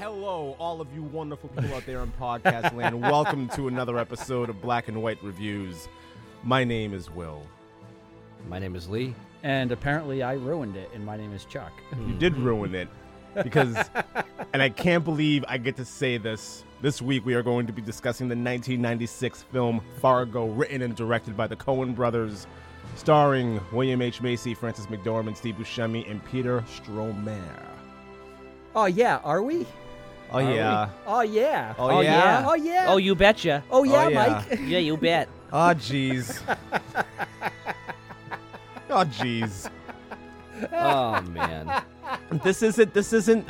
Hello, all of you wonderful people out there in podcast land. Welcome to another episode of Black and White Reviews. My name is Will. My name is Lee. And apparently I ruined it, and my name is Chuck. You did ruin it. Because, and I can't believe I get to say this. This week we are going to be discussing the 1996 film Fargo, written and directed by the Coen brothers, starring William H. Macy, Frances McDormand, Steve Buscemi, and Peter Stormare. Oh, yeah. Are we? Oh, yeah. Oh, yeah. Oh, yeah. Oh, yeah. Oh, you betcha. Oh, yeah, oh, yeah. Mike. Yeah, you bet. Oh, jeez. Oh, jeez. Oh, man. This isn't,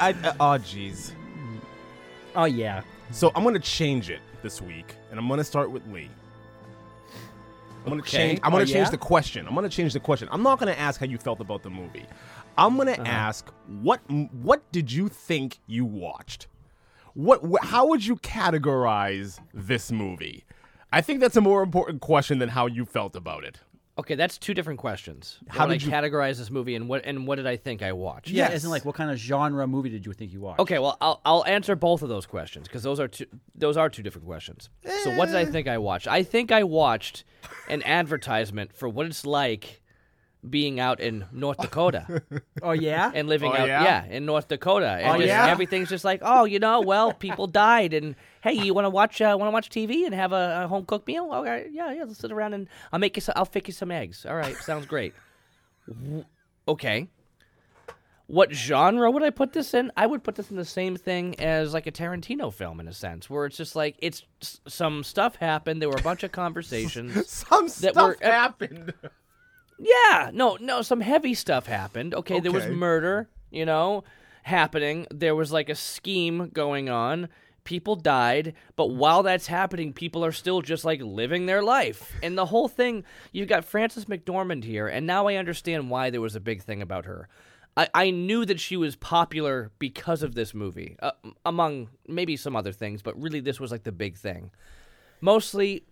oh, jeez. Oh, yeah. So I'm going to change it this week, and I'm going to start with Lee. I'm going to change the question. I'm going to change the question. I'm not going to ask how you felt about the movie. I'm going to ask, what did you think you watched? How would you categorize this movie? I think that's a more important question than how you felt about it. Okay, that's two different questions. How did you categorize this movie, and what did I think I watched? Yeah, isn't like what kind of genre movie did you think you watched? Okay, well, I'll answer both of those questions because those are two different questions. So what did I think I watched? I think I watched an advertisement for what it's like being out in North Dakota. Oh yeah, and living in North Dakota, and everything's just like, oh, you know, well, people died, and hey, you want to watch TV and have a home cooked meal? Okay, yeah, let's sit around and I'll fix you some eggs. All right, sounds great. Okay, what genre would I put this in? I would put this in the same thing as like a Tarantino film in a sense, where it's just like it's some stuff happened. There were a bunch of conversations. Some stuff happened. Yeah, no, some heavy stuff happened. Okay, there was murder, happening. There was like a scheme going on. People died, but while that's happening, people are still just like living their life. And the whole thing, you've got Frances McDormand here, and now I understand why there was a big thing about her. I knew that she was popular because of this movie, among maybe some other things, but really this was like the big thing. Mostly...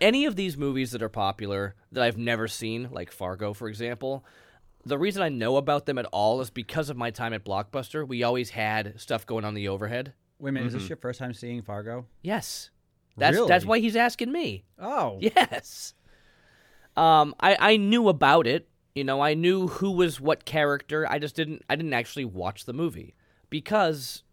any of these movies that are popular that I've never seen, like Fargo, for example, the reason I know about them at all is because of my time at Blockbuster. We always had stuff going on the overhead. Wait a minute, is this your first time seeing Fargo? Yes. That's why he's asking me. Oh. Yes. I knew about it. I knew who was what character. I just didn't actually watch the movie because,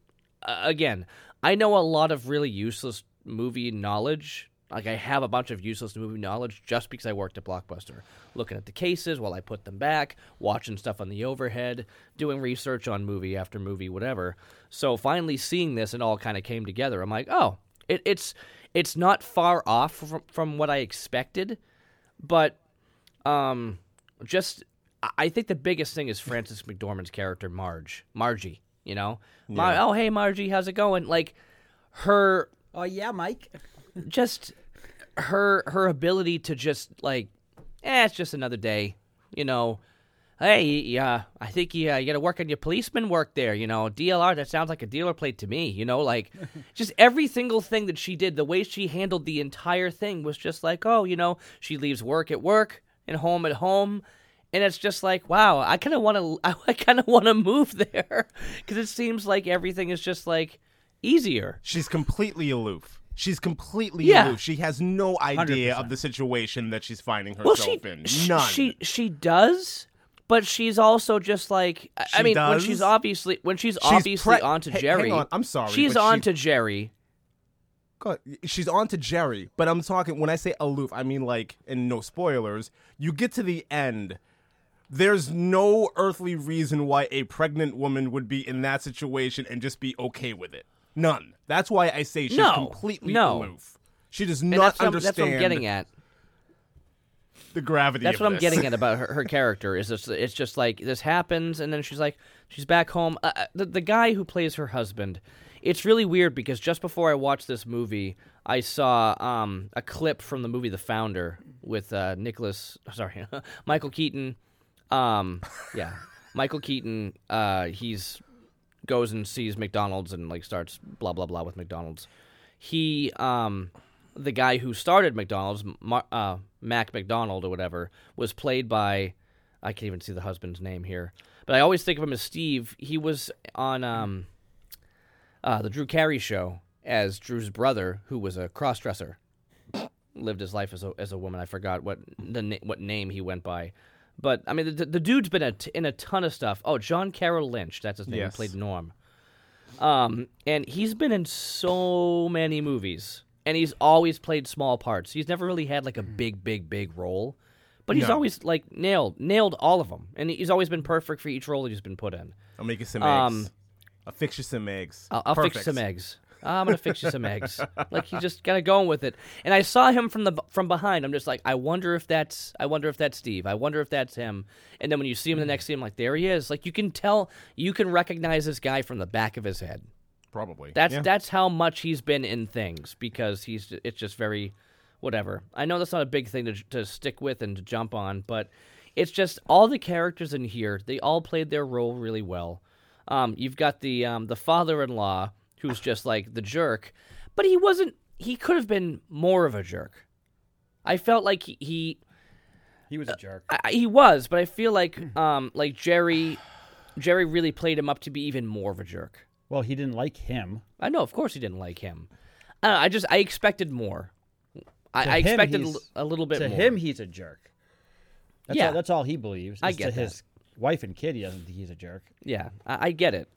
again, I know a lot of really useless movie knowledge. Like, I have a bunch of useless movie knowledge just because I worked at Blockbuster. Looking at the cases while I put them back, watching stuff on the overhead, doing research on movie after movie, whatever. So finally seeing this, it all kind of came together. I'm like, oh, it's not far off from what I expected. But I think the biggest thing is Frances McDormand's character, Margie, Yeah. Oh, hey, Margie, how's it going? Like, her... oh, yeah, Mike. Just... Her ability to just like, it's just another day, Hey, yeah, I think you got to work on your policeman work there, DLR. That sounds like a dealer plate to me, Like, just every single thing that she did, the way she handled the entire thing was just like, oh, she leaves work at work and home at home, and it's just like, wow, I kind of want to move there because it seems like everything is just like easier. She's completely aloof. She's completely aloof. She has no idea 100%. Of the situation that she's finding herself in. None. She does, but she's also just like when she's obviously onto Jerry. Hang on, I'm sorry. She's onto Jerry. God, she's onto Jerry, but I'm talking when I say aloof, I mean like, and no spoilers. You get to the end. There's no earthly reason why a pregnant woman would be in that situation and just be okay with it. None. That's why I say she's completely aloof. She does not understand. That's what I'm getting at. The gravity. That's what I'm getting at about her character. Is it's just like this happens, and then she's like she's back home. The guy who plays her husband. It's really weird because just before I watched this movie, I saw a clip from the movie The Founder with Michael Keaton. Michael Keaton. He's. Goes and sees McDonald's and like starts blah blah blah with McDonald's. He, the guy who started McDonald's, Mac McDonald or whatever, was played by I can't even see the husband's name here, but I always think of him as Steve. He was on The Drew Carey Show as Drew's brother, who was a cross-dresser, lived his life as a woman. I forgot what name he went by. But, I mean, the dude's been in a ton of stuff. Oh, John Carroll Lynch, that's his name. Yes. He played Norm. And he's been in so many movies, and he's always played small parts. He's never really had, like, a big role. But he's always, like, nailed all of them. And he's always been perfect for each role that he's been put in. I'll make you some eggs. I'll fix you some eggs. I'll fix some eggs. I'm going to fix you some eggs. Like, he's just kind of going with it. And I saw him from behind. I'm just like, I wonder if that's Steve. I wonder if that's him. And then when you see him the next scene, I'm like, there he is. Like, you can tell, you can recognize this guy from the back of his head. Probably. That's how much he's been in things, because it's just very whatever. I know that's not a big thing to stick with and to jump on, but it's just all the characters in here, they all played their role really well. You've got the father-in-law, who's just like the jerk, but he wasn't. He could have been more of a jerk. I felt like he was a jerk. He was, but I feel like Jerry really played him up to be even more of a jerk. Well, he didn't like him. I know, of course, he didn't like him. I expected more. I expected a little bit more. To him, he's a jerk. That's all he believes. I get that. His wife and kid, he doesn't think he's a jerk. Yeah, I get it.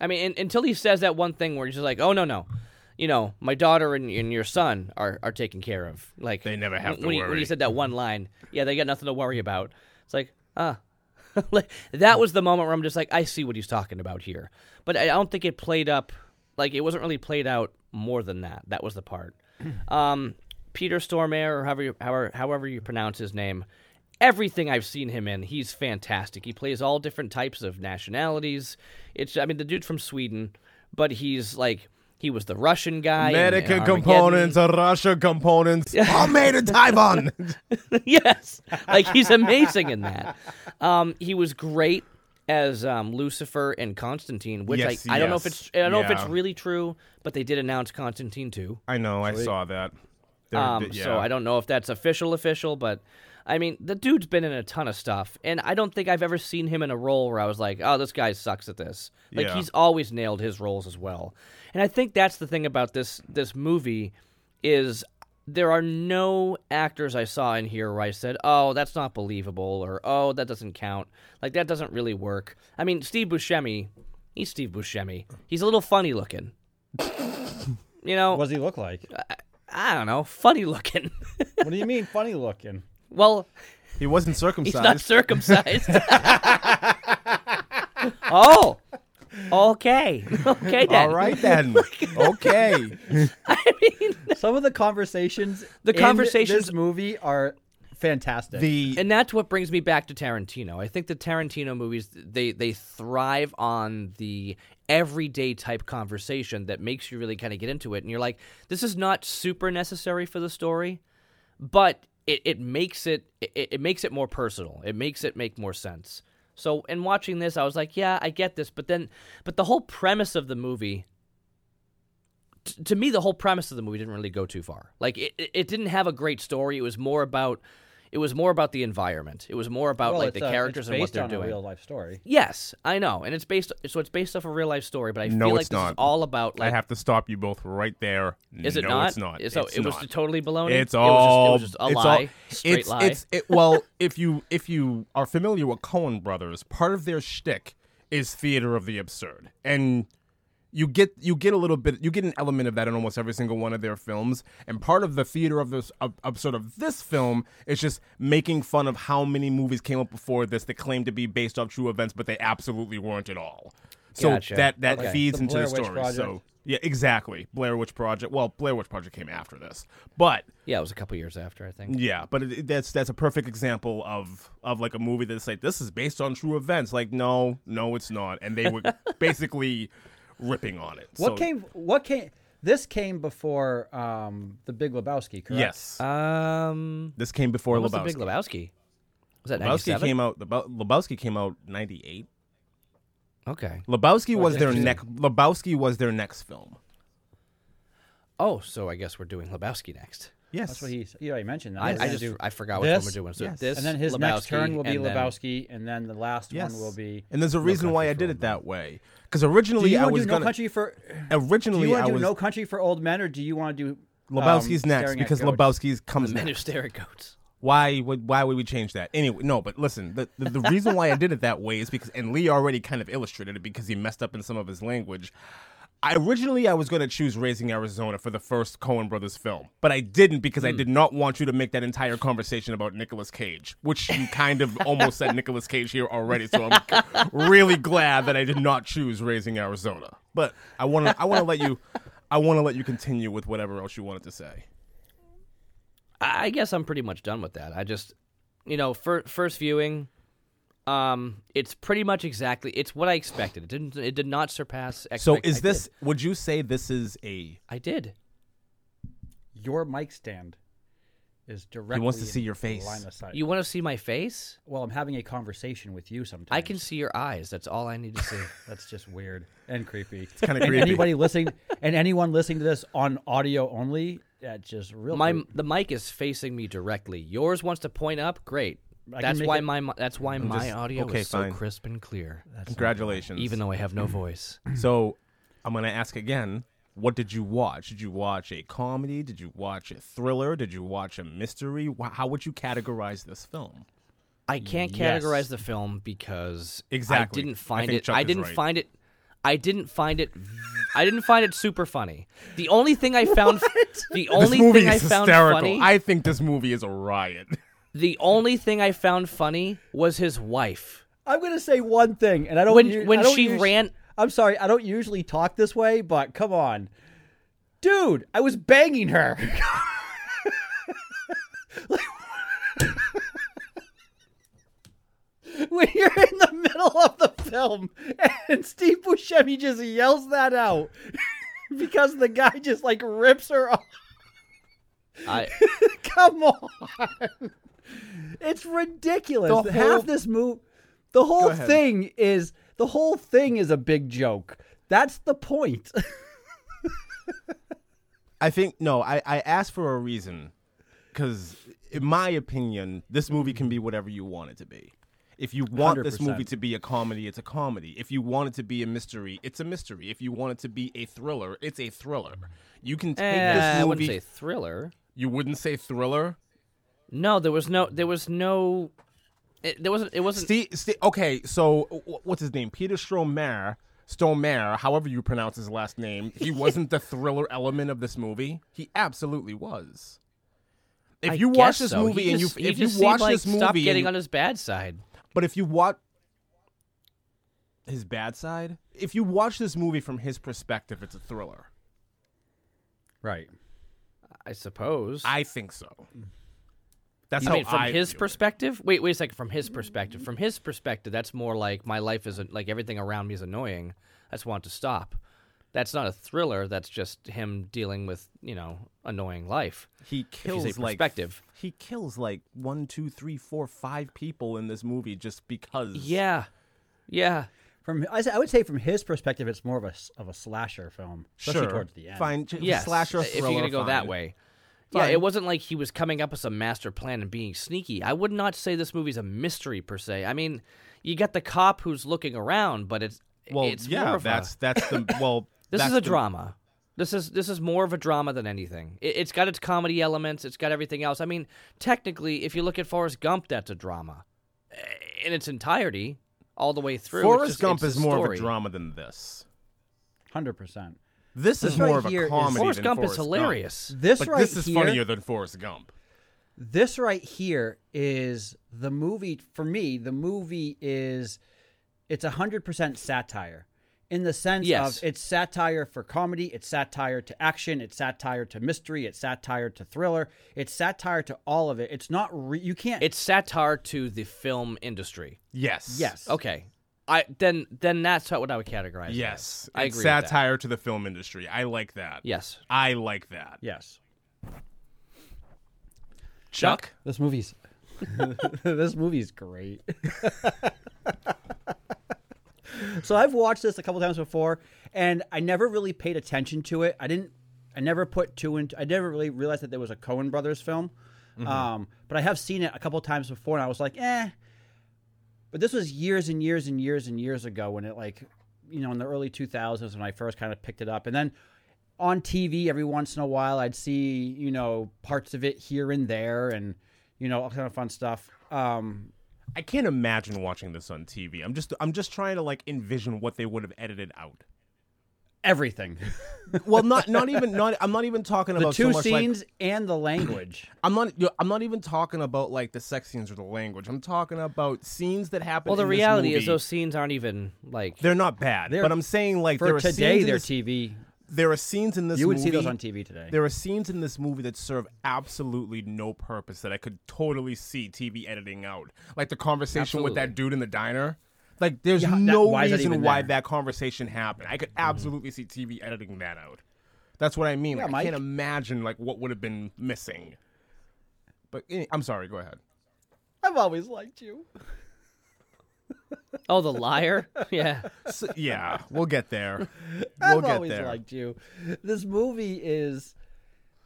I mean, until he says that one thing where he's just like, "Oh no, you know, my daughter and your son are taken care of." Like, they never have to worry. When he said that one line, yeah, they got nothing to worry about. It's like, like, that was the moment where I'm just like, I see what he's talking about here. But I don't think it played up. Like, it wasn't really played out more than that. That was the part. Peter Stormare, or however you pronounce his name, everything I've seen him in, he's fantastic. He plays all different types of nationalities. The dude's from Sweden, but he's like, he was the Russian guy. American components, Russian components, all made in Taiwan. Yes. Like, he's amazing in that. He was great as Lucifer and Constantine, which I don't know if it's really true, but they did announce Constantine too. I know, I saw that. So I don't know if that's official, but I mean, the dude's been in a ton of stuff, and I don't think I've ever seen him in a role where I was like, oh, this guy sucks at this. Like, he's always nailed his roles as well. And I think that's the thing about this movie is there are no actors I saw in here where I said, oh, that's not believable, or oh, that doesn't count. Like, that doesn't really work. I mean, Steve Buscemi, he's Steve Buscemi. He's a little funny looking. You know? What does he look like? I don't know. Funny looking. What do you mean funny looking? Well, he wasn't circumcised. He's not circumcised. Oh, okay. Okay, then. All right, then. Okay. I mean, some of the conversations in this movie are fantastic. And that's what brings me back to Tarantino. I think the Tarantino movies, they thrive on the everyday type conversation that makes you really kind of get into it. And you're like, this is not super necessary for the story, but It makes it more personal. It makes it make more sense. So in watching this, I was like, yeah, I get this. But the whole premise of the movie, to me, the whole premise of the movie didn't really go too far. Like, it didn't have a great story. It was more about the environment. It was more about the characters and what they're doing. It's based on a real life story. Yes, I know, and it's based off a real life story. But I feel like it's not. This is all about. Like, I have to stop you both right there. Is it not? It's not. It was totally baloney. It's all. It was just a lie. Straight lie. If you are familiar with Coen brothers, part of their shtick is theater of the absurd, and you get an element of that in almost every single one of their films, and part of the theater of this absurd of this film is just making fun of how many movies came up before this that claimed to be based off true events, but they absolutely weren't at all. So gotcha. that feeds into the story. Project. So yeah, exactly. Blair Witch Project. Well, Blair Witch Project came after this, but yeah, it was a couple years after, I think. Yeah, but that's a perfect example of like a movie that's like, this is based on true events. Like, no, it's not, and they were basically ripping on it. This came before the Big Lebowski, correct? Yes. This came before Lebowski. The Big Lebowski? Was that 97? Lebowski came out 98. Okay. Lebowski was their next film. Oh, so I guess we're doing Lebowski next. Yes, that's what he already mentioned. I forgot which one we're doing. So yes. This, and then his Lebowski, next turn will be Lebowski, and then the last one will be. And there's a reason why I did it that way, because originally I was going to do No Country for Old Men, or do you want to do Lebowski's next? Because Lebowski's comes next. Men Who Stare at Goats. Why would we change that? Anyway, no, but listen, the reason why I did it that way is because, and Lee already kind of illustrated it because he messed up in some of his language. Originally, I was going to choose Raising Arizona for the first Coen brothers film, but I didn't because I did not want you to make that entire conversation about Nicolas Cage, which you kind of almost said Nicolas Cage here already, so I'm really glad that I did not choose Raising Arizona. But I want to let you continue with whatever else you wanted to say. I guess I'm pretty much done with that. I just, first viewing, it's pretty much exactly, it's what I expected. It did not surpass expectations. So is this, would you say this is a... I did. Your mic stand is directly... He wants to see your face. Line of sight. You want to see my face? Well, I'm having a conversation with you sometimes. I can see your eyes. That's all I need to see. That's just weird and creepy. It's kind of creepy. Anyone listening to this on audio only... That just real. The mic is facing me directly. Yours wants to point up. Great. That's why my audio is so crisp and clear. That's congratulations. Even though I have no voice. So, I'm gonna ask again. What did you watch? Did you watch a comedy? Did you watch a thriller? Did you watch a mystery? How would you categorize this film? I can't categorize the film because exactly. I didn't find it super funny. The only thing I found... This movie is hysterical. I think this movie is a riot. The only thing I found funny was his wife. I'm going to say one thing, and I don't... I'm sorry, I don't usually talk this way, but come on. Dude, I was banging her. When you're in the middle of the film and Steve Buscemi just yells that out because the guy just like rips her off. Come on. It's ridiculous. The whole thing is a big joke. That's the point. I asked for a reason because in my opinion, this movie can be whatever you want it to be. If you want 100%. This movie to be a comedy, it's a comedy. If you want it to be a mystery, it's a mystery. If you want it to be a thriller, it's a thriller. You can take this movie. I wouldn't say thriller. You wouldn't say thriller? No, there wasn't. Okay, so what's his name? Peter Stormare, however you pronounce his last name, he wasn't the thriller element of this movie. He absolutely was. If you watch this movie, stop getting on his bad side. But if you watch his bad side, if you watch this movie from his perspective, it's a thriller, right? I suppose. I think so. That's how I view it. From his perspective. Wait a second. From his perspective, that's more like my life is like everything around me is annoying. I just want to stop. That's not a thriller. That's just him dealing with, annoying life. He kills like 1, 2, 3, 4, 5 people in this movie just because. Yeah. I would say from his perspective, it's more of a slasher film. Especially towards the end. Fine. Yes. Slasher thriller. If you're gonna go that way. Fine. Yeah. It wasn't like he was coming up with some master plan and being sneaky. I would not say this movie's a mystery per se. I mean, you got the cop who's looking around, but it's This is a drama. This is more of a drama than anything. It's got its comedy elements. It's got everything else. I mean, technically, if you look at Forrest Gump, that's a drama in its entirety, all the way through. Forrest Gump is more of a drama than this. 100%. This is more of a comedy. Forrest Gump is hilarious. This is funnier than Forrest Gump. This right here is the movie for me. The movie is 100% satire. In the sense of it's satire for comedy, it's satire to action, it's satire to mystery, it's satire to thriller, it's satire to all of it. It's not you can't. It's satire to the film industry. Yes. Okay. Then that's what I would categorize. Yes, I agree. Satire to the film industry. I like that. Yes, I like that. Yes. Chuck? This movie's great. So I've watched this a couple times before, and I never really paid attention to it. I didn't I never put two into. I never really realized that there was a Coen brothers film, mm-hmm. But I have seen it a couple times before, and I was like, eh. But this was years and years and years and years ago when it, like, you know, in the early 2000s when I first kind of picked it up, and then on TV every once in a while I'd see, you know, parts of it here and there, and you know, all kind of fun stuff. I can't imagine watching this on TV. I'm just trying to, like, envision what they would have edited out. Everything. Well, not even I'm not even talking about the two so much, scenes, like, and the language. I'm not even talking about, like, the sex scenes or the language. I'm talking about scenes that happen. Well, the reality is those scenes aren't even, like, they're not bad. But I'm saying, like, for there are today scenes they're this, TV. There are scenes in this movie. You would see those on TV today. There are scenes in this movie that serve absolutely no purpose that I could totally see TV editing out. Like the conversation absolutely. With that dude in the diner. Like, there's no reason why that conversation happened. I could absolutely see TV editing that out. That's what I mean. Yeah, like, I can't imagine, like, what would have been missing. But I'm sorry. Go ahead. I've always liked you. Oh, the liar? Yeah. So, yeah, we'll get there. I've always liked you. This movie is...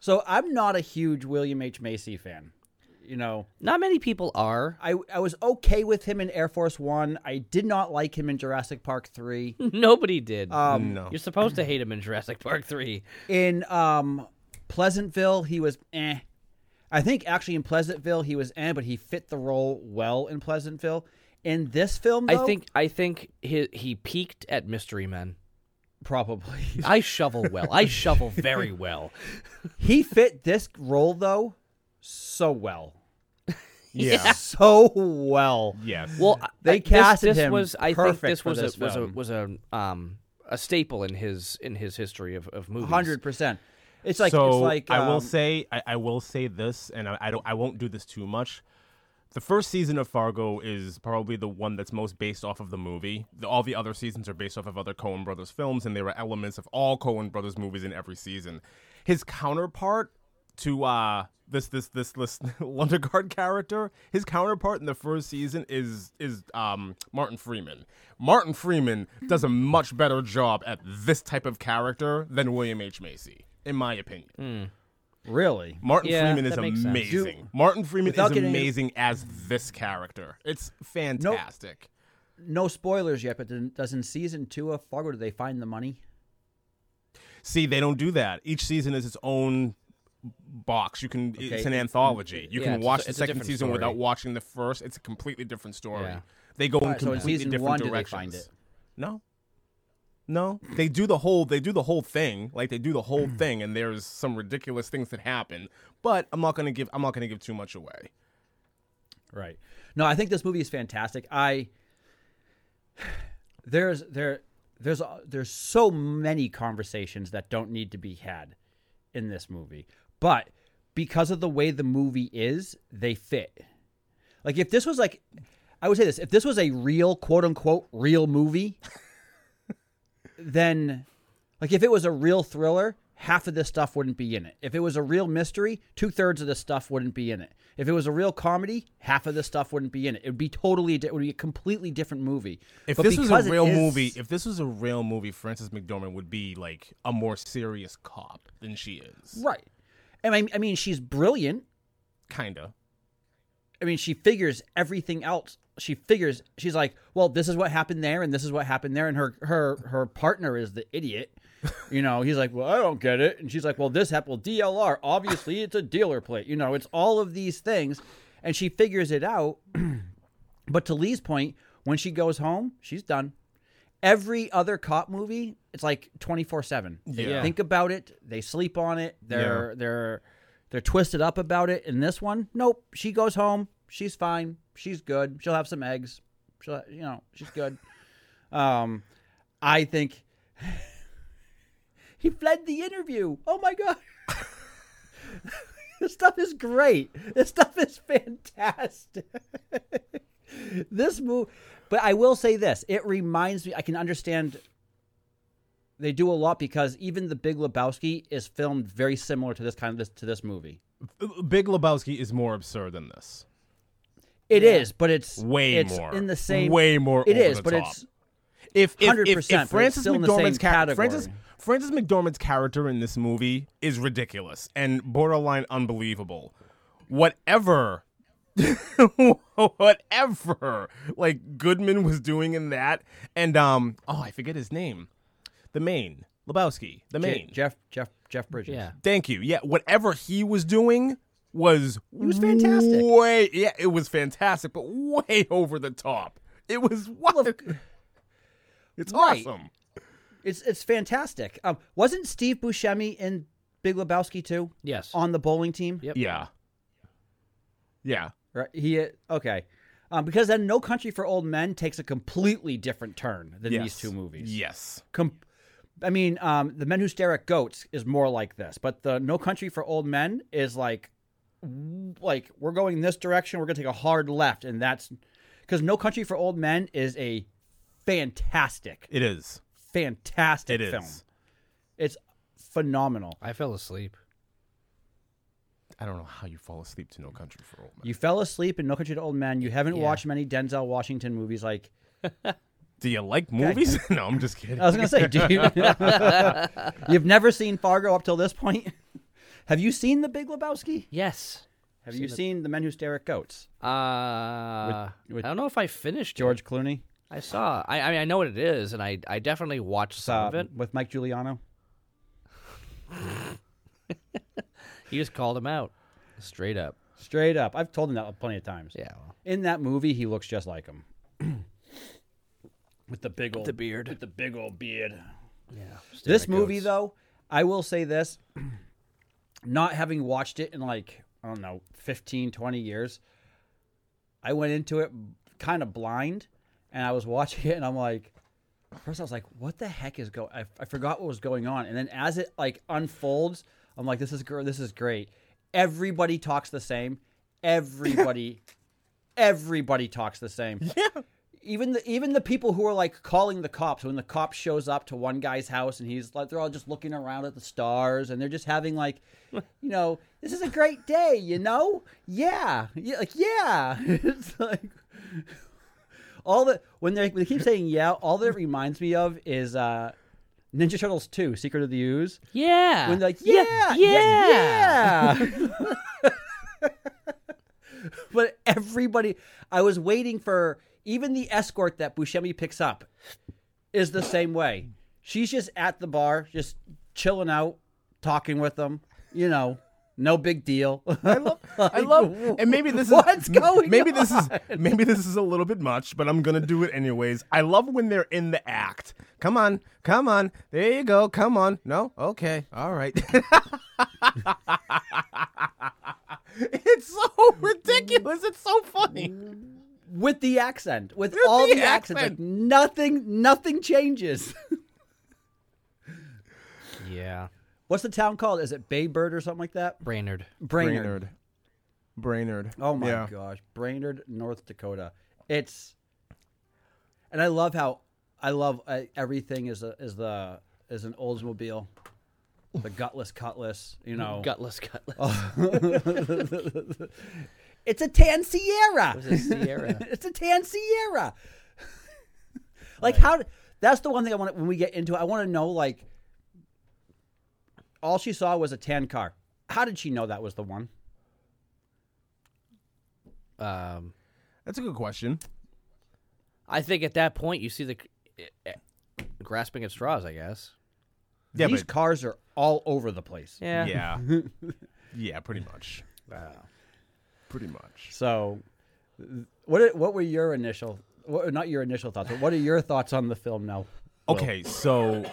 So I'm not a huge William H. Macy fan. You know, not many people are. I was okay with him in Air Force One. I did not like him in Jurassic Park 3. Nobody did. No. You're supposed to hate him in Jurassic Park 3. In Pleasantville, he was eh. I think actually in Pleasantville he was eh, but he fit the role well in Pleasantville. In this film, though, I think he peaked at Mystery Men. Probably. I shovel well. I shovel very well. He fit this role, though, so well. Yeah. So well. Yes. Well, they casted him. I think this was a staple in his history of movies. 100%. It's like, so it's like I will say this, and I won't do this too much. The first season of Fargo is probably the one that's most based off of the movie. All the other seasons are based off of other Coen brothers films, and there are elements of all Coen brothers movies in every season. His counterpart to this Lundegaard character, his counterpart in the first season is Martin Freeman. Martin Freeman does a much better job at this type of character than William H. Macy, in my opinion. Mm. Really? Martin Freeman is amazing. Martin Freeman is amazing as this character. It's fantastic. No spoilers yet, but does in season 2 of Fargo, do they find the money? See, they don't do that. Each season is its own box. It's an anthology. You can watch the second season without watching the first. It's a completely different story. Yeah. They go in completely different directions. Did they find it? No. No, they do the whole thing. Like, they do the whole thing, and there's some ridiculous things that happen. But I'm not gonna give too much away. Right. No, I think this movie is fantastic. There's so many conversations that don't need to be had in this movie, but because of the way the movie is, they fit. Like, if this was like, I would say this, if this was a real, quote unquote, real movie. Then, like, if it was a real thriller, half of this stuff wouldn't be in it. If it was a real mystery, 2/3 of this stuff wouldn't be in it. If it was a real comedy, half of this stuff wouldn't be in it. It would be a completely different movie. If this was a real movie, Frances McDormand would be, like, a more serious cop than she is. Right. And I mean, she's brilliant. Kinda. I mean, she figures everything out. She's like, well, this is what happened there, and this is what happened there, and her partner is the idiot. You know, he's like, well, I don't get it. And she's like, well, this happened. Well, DLR, obviously, it's a dealer plate. You know, it's all of these things, and she figures it out. But to Lee's point, when she goes home, she's done. Every other cop movie, it's like 24/7. They think about it. They sleep on it. They're twisted up about it. In this one, nope. She goes home. She's fine. She's good. She'll have some eggs. She's good. I think he fled the interview. Oh my God. This stuff is great. This stuff is fantastic. This movie, but I will say this. It reminds me, I can understand they do a lot because even the Big Lebowski is filmed very similar to this movie. Big Lebowski is more absurd than this. It is, but it's way more. In the same way more. It over is, the but top. It's 100%. If Frances McDormand's category, Frances Frances McDormand's character in this movie is ridiculous and borderline unbelievable. Whatever, like Goodman was doing in that, and I forget his name, the main Lebowski, the main Jeff Bridges. Yeah, thank you. Yeah, whatever he was doing was fantastic. It was fantastic, but way over the top. It was it's right. Awesome. It's fantastic. Wasn't Steve Buscemi in Big Lebowski too? Yes, on the bowling team. Yep. Yeah. Right. Okay. Because then No Country for Old Men takes a completely different turn than these two movies. Yes. The Men Who Stare at Goats is more like this, but the No Country for Old Men is like we're going this direction. We're going to take a hard left, and that's because No Country for Old Men is a fantastic. It is. Fantastic film. It's phenomenal. I fell asleep. I don't know how you fall asleep to No Country for Old Men. You fell asleep in No Country for Old Men. You haven't watched many Denzel Washington movies. Like, do you like movies? No, I'm just kidding. I was gonna say, do you? You've never seen Fargo up till this point. Have you seen The Big Lebowski? Yes. Have you seen The Men Who Stare at Goats? With I don't know if I finished George Clooney. I saw. I know what it is, and I definitely watched some of it with Mike Giuliano. He just called him out. Straight up. I've told him that plenty of times. Yeah. Well. In that movie, he looks just like him. With the big old beard. Yeah. This movie, though, I will say this. Not having watched it in 15, 20 years, I went into it kind of blind, and I was watching it, and I'm like... First, I was like, what the heck is going on? I forgot what was going on. And then as it unfolds... I'm like, this is great. Everybody talks the same. Everybody talks the same. Yeah. Even the people who are calling the cops, when the cop shows up to one guy's house and he's they're all just looking around at the stars and they're just having this is a great day, yeah. It's all that when they keep saying yeah, all that it reminds me of is Ninja Turtles 2, Secret of the Ooze. Yeah. When they're like, yeah. But everybody, I was waiting for, even the escort that Buscemi picks up is the same way. She's just at the bar, just chilling out, talking with them, no big deal. I love, and maybe this is what's going. Maybe this is a little bit much, but I'm gonna do it anyways. I love when they're in the act. Come on, there you go. Come on, no, okay, all right. It's so ridiculous. It's so funny with the accent, with all the accents. Nothing changes. Yeah. What's the town called? Is it Baybird or something like that? Brainerd. Oh, my gosh. Brainerd, North Dakota. And I love how everything is an Oldsmobile. The gutless cutlass, Gutless cutlass. Oh. It's a tan Sierra. It's a tan Sierra. That's the one thing I want when we get into it. I want to know, all she saw was a tan car. How did she know that was the one? That's a good question. I think at that point you see the grasping at straws, I guess. Yeah, these cars are all over the place. Yeah. Yeah, pretty much. Wow. Pretty much. So what were your initial... not your initial thoughts, but what are your thoughts on the film now, Will? Okay, so...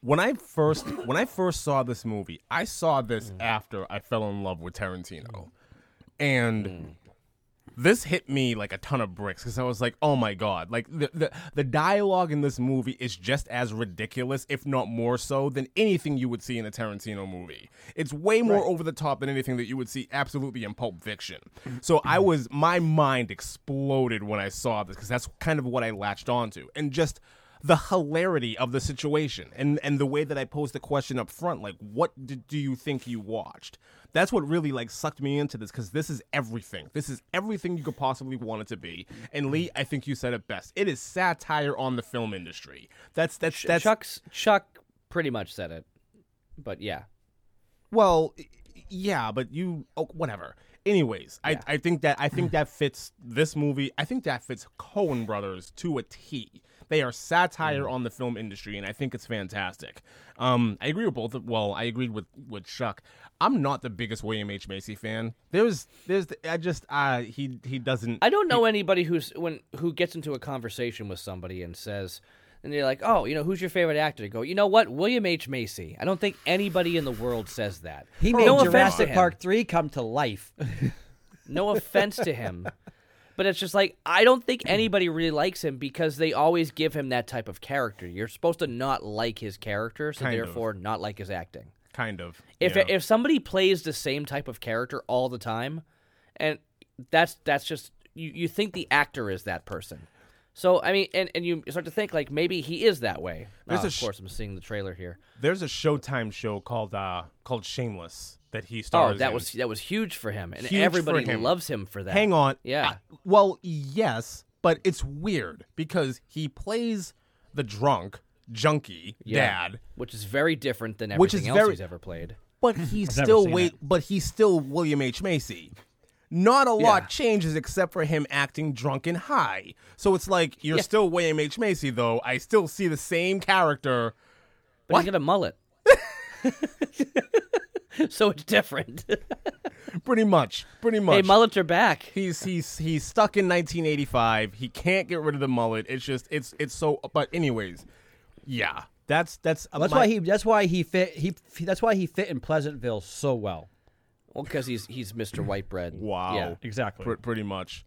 When I first saw this movie, I saw this after I fell in love with Tarantino. And this hit me like a ton of bricks because I was like, oh, my God. The dialogue in this movie is just as ridiculous, if not more so, than anything you would see in a Tarantino movie. It's way more over the top than anything that you would see absolutely in Pulp Fiction. So my mind exploded when I saw this because that's kind of what I latched onto. And just... the hilarity of the situation and the way that I posed the question up front, what do you think you watched? That's what really sucked me into this because this is everything. This is everything you could possibly want it to be. And Lee, I think you said it best. It is satire on the film industry. That's Chuck pretty much said it, but yeah. Well, yeah, but you whatever. Anyways, yeah. I think that fits this movie. I think that fits Coen Brothers to a T. They are satire on the film industry, and I think it's fantastic. I agree with both. Well, I agreed with Chuck. I'm not the biggest William H. Macy fan. He doesn't. I don't know anybody who gets into a conversation with somebody and says, and they're like, oh, you know, who's your favorite actor? They go, you know what, William H. Macy. I don't think anybody in the world says that. He made Jurassic Park 3 come to life. No offense to him. But it's just like, I don't think anybody really likes him because they always give him that type of character. You're supposed to not like his character, so therefore not like his acting. Kind of. If somebody plays the same type of character all the time, and that's just, you think the actor is that person. So, I mean, and you start to think, like, maybe he is that way. Of course, I'm seeing the trailer here. There's a Showtime show called Shameless that he stars in. That was huge for him, and everybody loves him for that. Hang on. Yeah. Well, yes, but it's weird because he plays the drunk, junkie dad. Which is very different than everything else he's ever played. But he's still William H. Macy. Not a lot changes except for him acting drunk and high. So it's like, you're still William H. Macy, though. I still see the same character. But he's got a mullet. So it's different. Pretty much. Hey, mullets are back. He's stuck in 1985. He can't get rid of the mullet. It's just, it's so, but anyways, yeah. That's why he fit in Pleasantville so well. Well, because he's Mr. White Bread. Wow. Yeah, exactly. Pretty much.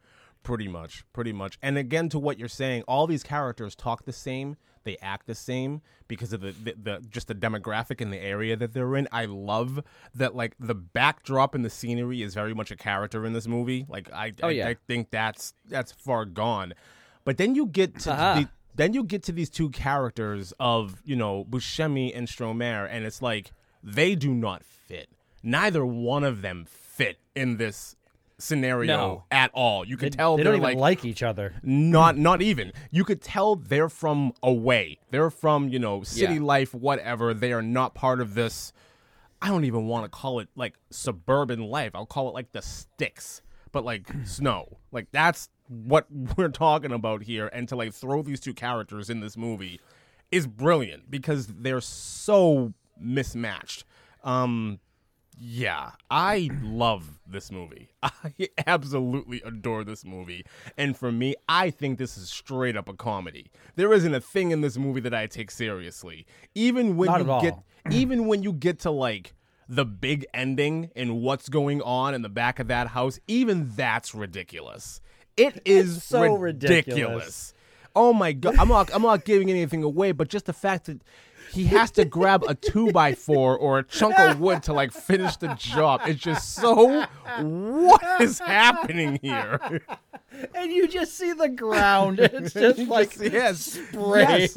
And again, to what you're saying, all these characters talk the same. They act the same because of the demographic and the area that they're in. I love that, like, the backdrop and the scenery is very much a character in this movie. Like, I think that's far gone. But then you get to these two characters of, you know, Buscemi and Stormare, and it's like they do not fit. Neither one of them fit in this scenario at all. You could tell they're don't even like each other. Not even. You could tell they're from away. They're from, you know, city life, whatever. They are not part of this. I don't even want to call it like suburban life. I'll call it like the sticks, but like snow. Like that's what we're talking about here. And to like throw these two characters in this movie is brilliant because they're so mismatched. Yeah, I love this movie. I absolutely adore this movie. And for me, I think this is straight up a comedy. There isn't a thing in this movie that I take seriously. Even when you get to like the big ending and what's going on in the back of that house, even that's ridiculous. It's so ridiculous. Oh my God. I'm not giving anything away, but just the fact that he has to grab a 2x4 or a chunk of wood to like finish the job. It's just so, what is happening here? And you just see the ground. It's just like spray.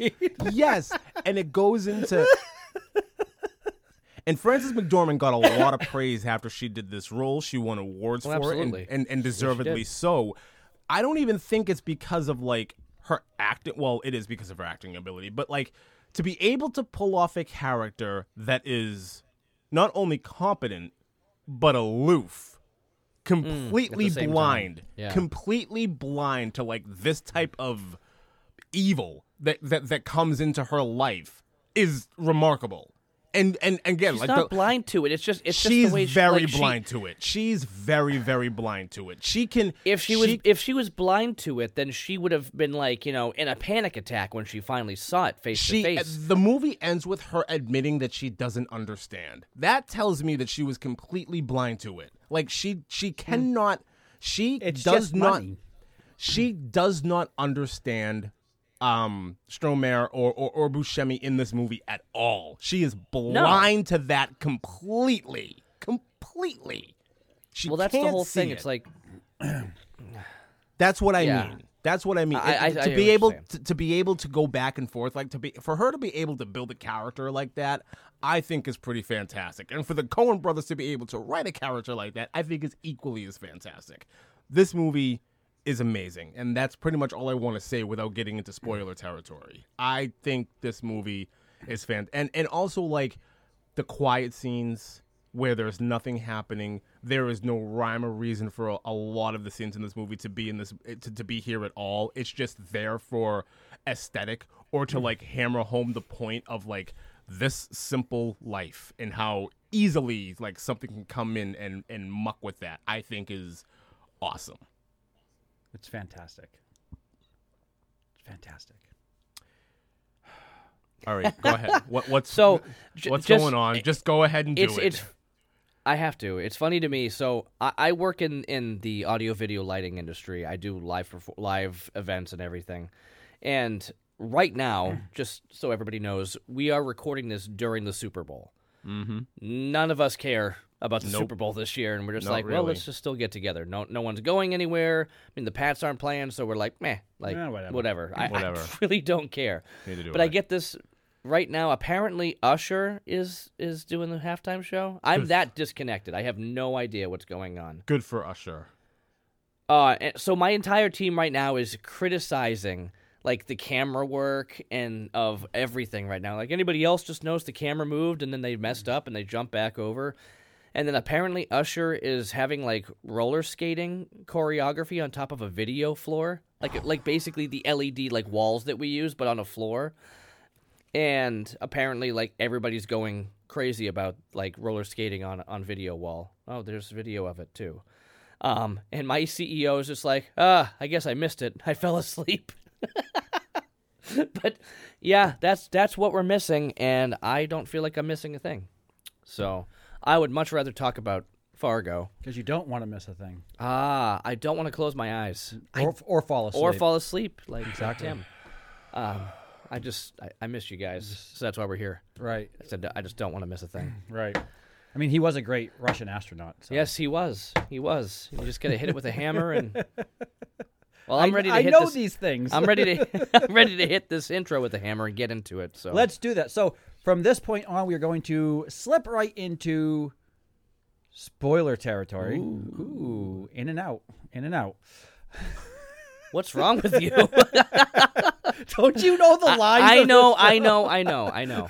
Yes. And it goes into. And Frances McDormand got a lot of praise after she did this role. She won awards for it and deservedly so. I don't even think it's because of like her acting. Well, it is because of her acting ability, but like. To be able to pull off a character that is not only competent, but aloof, completely blind to like this type of evil that comes into her life is remarkable. And again, she's like not blind to it. It's just she's very blind to it. She's very, very blind to it. She can if she was blind to it, then she would have been like, you know, in a panic attack when she finally saw it face to face. The movie ends with her admitting that she doesn't understand. That tells me that she was completely blind to it. Like she cannot she does not understand Stromer or Buscemi in this movie at all. She is blind to that completely. Well, that's the whole thing. It's like that's what I mean. That's what I mean. To be able to go back and forth, like for her to be able to build a character like that, I think is pretty fantastic. And for the Coen brothers to be able to write a character like that, I think is equally as fantastic. This movie is amazing, and that's pretty much all I want to say without getting into spoiler territory. I think this movie It's fantastic. And also, like, the quiet scenes where there's nothing happening. There is no rhyme or reason for a lot of the scenes in this movie to be in this to be here at all. It's just there for aesthetic or to, like, hammer home the point of, like, this simple life and how easily, like, something can come in and muck with that, I think is awesome. It's fantastic. It's fantastic. All right, go ahead. What's going on? Just go ahead and do it. I have to. It's funny to me. So I work in the audio video lighting industry. I do live events and everything. And right now, just so everybody knows, we are recording this during the Super Bowl. Mm-hmm. None of us care about the Super Bowl this year, and we're just let's just still get together. No one's going anywhere. I mean, the Pats aren't playing, so we're like, meh, like whatever. I really don't care. But I get this right now. Apparently, Usher is doing the halftime show. I'm that disconnected. I have no idea what's going on. Good for Usher. So my entire team right now is criticizing, like, the camera work and of everything right now. Like, anybody else just knows the camera moved and then they messed up and they jump back over. And then apparently Usher is having, like, roller skating choreography on top of a video floor. Like basically the LED, like, walls that we use, but on a floor. And apparently, like, everybody's going crazy about, like, roller skating on video wall. Oh, there's video of it too. And my CEO is just like, I guess I missed it. I fell asleep. But yeah, that's what we're missing, and I don't feel like I'm missing a thing. So I would much rather talk about Fargo, because you don't want to miss a thing. I don't want to close my eyes or fall asleep. Like exactly. Tim. I miss you guys, so that's why we're here. Right. I said I just don't want to miss a thing. Right. I mean, he was a great Russian astronaut. So. Yes, he was. You just gotta hit it with a hammer and. Well, I'm ready to hit these things. I'm ready to hit this intro with a hammer and get into it. So let's do that. So from this point on, we are going to slip right into spoiler territory. Ooh. In and out, in and out. What's wrong with you? Don't you know the lines? I know.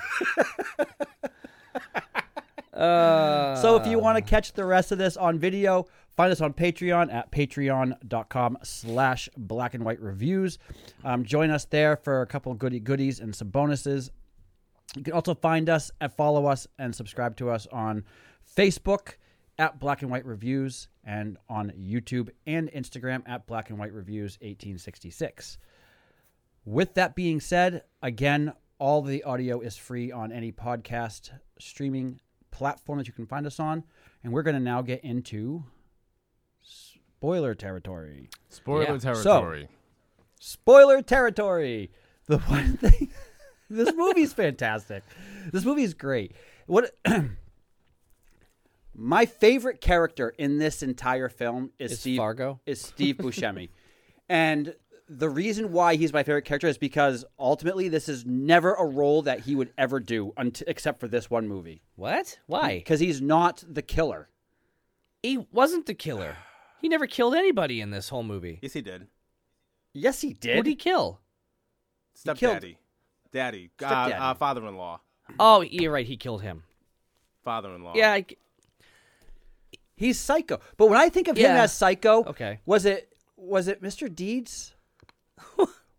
So if you want to catch the rest of this on video, find us on Patreon at patreon.com/blackandwhitereviews. Join us there for a couple goodies and some bonuses. You can also find us and follow us and subscribe to us on Facebook at Black and White Reviews and on YouTube and Instagram at Black and White Reviews 1866. With that being said, again, all the audio is free on any podcast streaming platform that you can find us on. And we're going to now get into... Spoiler territory. So, spoiler territory. The one thing... This movie's fantastic. This movie's great. What? My favorite character in this entire film is Steve Buscemi. And the reason why he's my favorite character is because ultimately this is never a role that he would ever do except for this one movie. What? Why? Because he's not the killer. He wasn't the killer. He never killed anybody in this whole movie. Yes, he did. Yes, he did? Who'd he kill? Stepdaddy. Daddy. Father-in-law. Oh, you're right. He killed him. Father-in-law. Yeah. He's psycho. But when I think of him as psycho, was it Mr. Deeds?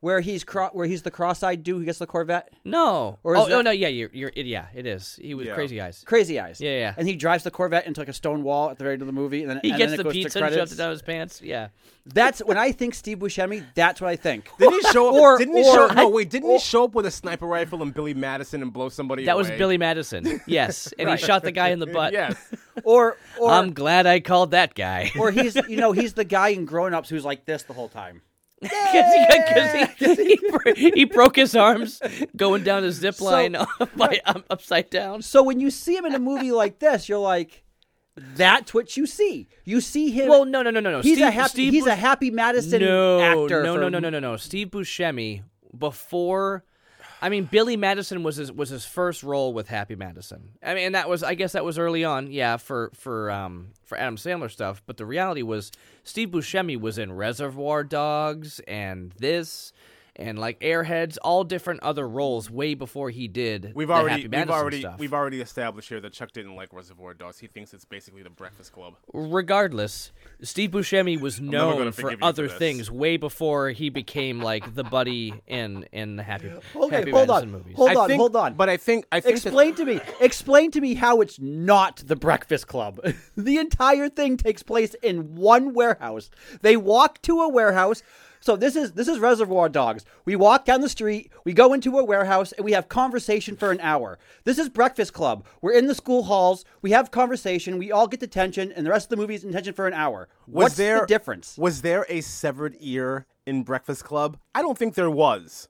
Where he's the cross-eyed dude who gets the Corvette? No. It is. He was Crazy Eyes. Crazy Eyes. Yeah. And he drives the Corvette into, like, a stone wall at the very end of the movie, and then he gets the pizza and shoves it down his pants. Yeah. That's when I think Steve Buscemi. That's what I think. Didn't he show up? Didn't he show up with a sniper rifle and Billy Madison and blow somebody? That was Billy Madison. Yes, and he shot the guy in the butt. Yes. Or I'm glad I called that guy. Or he's the guy in Grown Ups who's like this the whole time. Because he broke his arms going down a zip line upside down. So when you see him in a movie like this, you're like, that's what you see. You see him. Well, no. He's a happy Madison actor. No. Steve Buscemi before. I mean, Billy Madison was his first role with Happy Madison. I mean, and that was early on, for Adam Sandler stuff. But the reality was Steve Buscemi was in Reservoir Dogs and this and like Airheads, all different other roles way before he did. We've already established here that Chuck didn't like Reservoir Dogs. He thinks it's basically The Breakfast Club. Regardless, Steve Buscemi was known for other things way before he became like the buddy in the Happy Madison movies. Hold on. But I think explain to me how it's not The Breakfast Club. The entire thing takes place in one warehouse. They walk to a warehouse. So this is Reservoir Dogs. We walk down the street, we go into a warehouse, and we have conversation for an hour. This is Breakfast Club. We're in the school halls, we have conversation, we all get detention, and the rest of the movie is detention for an hour. What's the difference? Was there a severed ear in Breakfast Club? I don't think there was.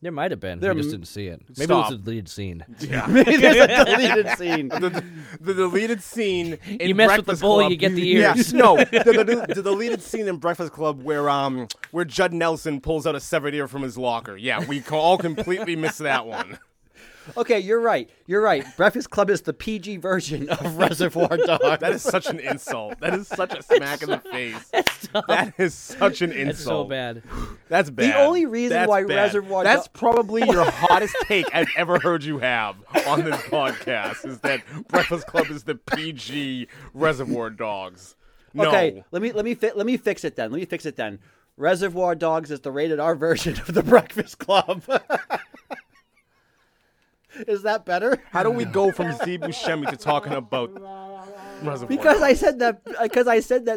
There might have been. We just didn't see it. Maybe it was a deleted scene. Yeah. Maybe there's a deleted scene. The deleted scene in Breakfast Club. You mess with the bully, you get the ears. Yeah. No. The deleted scene in Breakfast Club where Judd Nelson pulls out a severed ear from his locker. Yeah, we all completely missed that one. Okay, you're right. Breakfast Club is the PG version of Reservoir Dogs. That is such an insult. That is such a smack in the face. That is such an insult. That's so bad. That's bad. The only reason Reservoir Dogs... That's probably your hottest take I've ever heard you have on this podcast, is that Breakfast Club is the PG Reservoir Dogs. No. Okay, let me fix it then. Reservoir Dogs is the rated R version of The Breakfast Club. Is that better? How do we go from Steve Buscemi to talking about Reservoir? Because I said that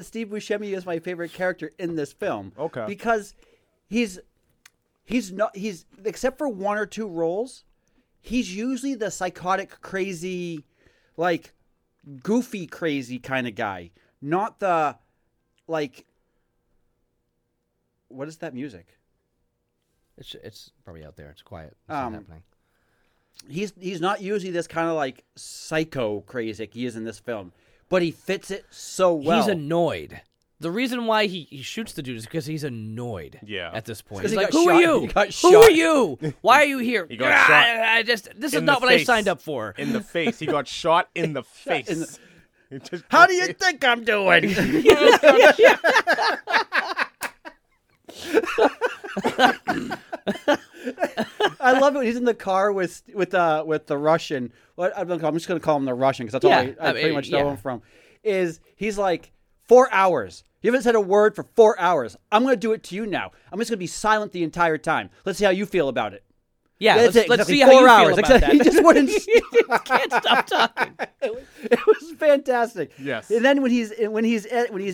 Steve Buscemi is my favorite character in this film. Okay. Because he's except for one or two roles, he's usually the psychotic, crazy, like goofy, crazy kind of guy. Not the like. What is that music? It's probably out there. It's quiet. It's not happening. He's not usually this kind of like psycho crazy he is in this film, but he fits it so well. He's annoyed. The reason why he shoots the dude is because he's annoyed. Yeah. At this point, he's like, "Who are you? Who are you? Why are you here? He got shot. This is not what I signed up for." In the face. He got shot in the face. How do you think I'm doing? I love it when he's in the car with the Russian. Well, I'm just going to call him the Russian because that's all I pretty much know him from. Is he's like 4 hours. You haven't said a word for 4 hours. I'm going to do it to you now. I'm just going to be silent the entire time. Let's see how you feel about it. Yeah, let's see how you feel about that. He just wouldn't. Can't stop talking. It was fantastic. Yes. And then when he's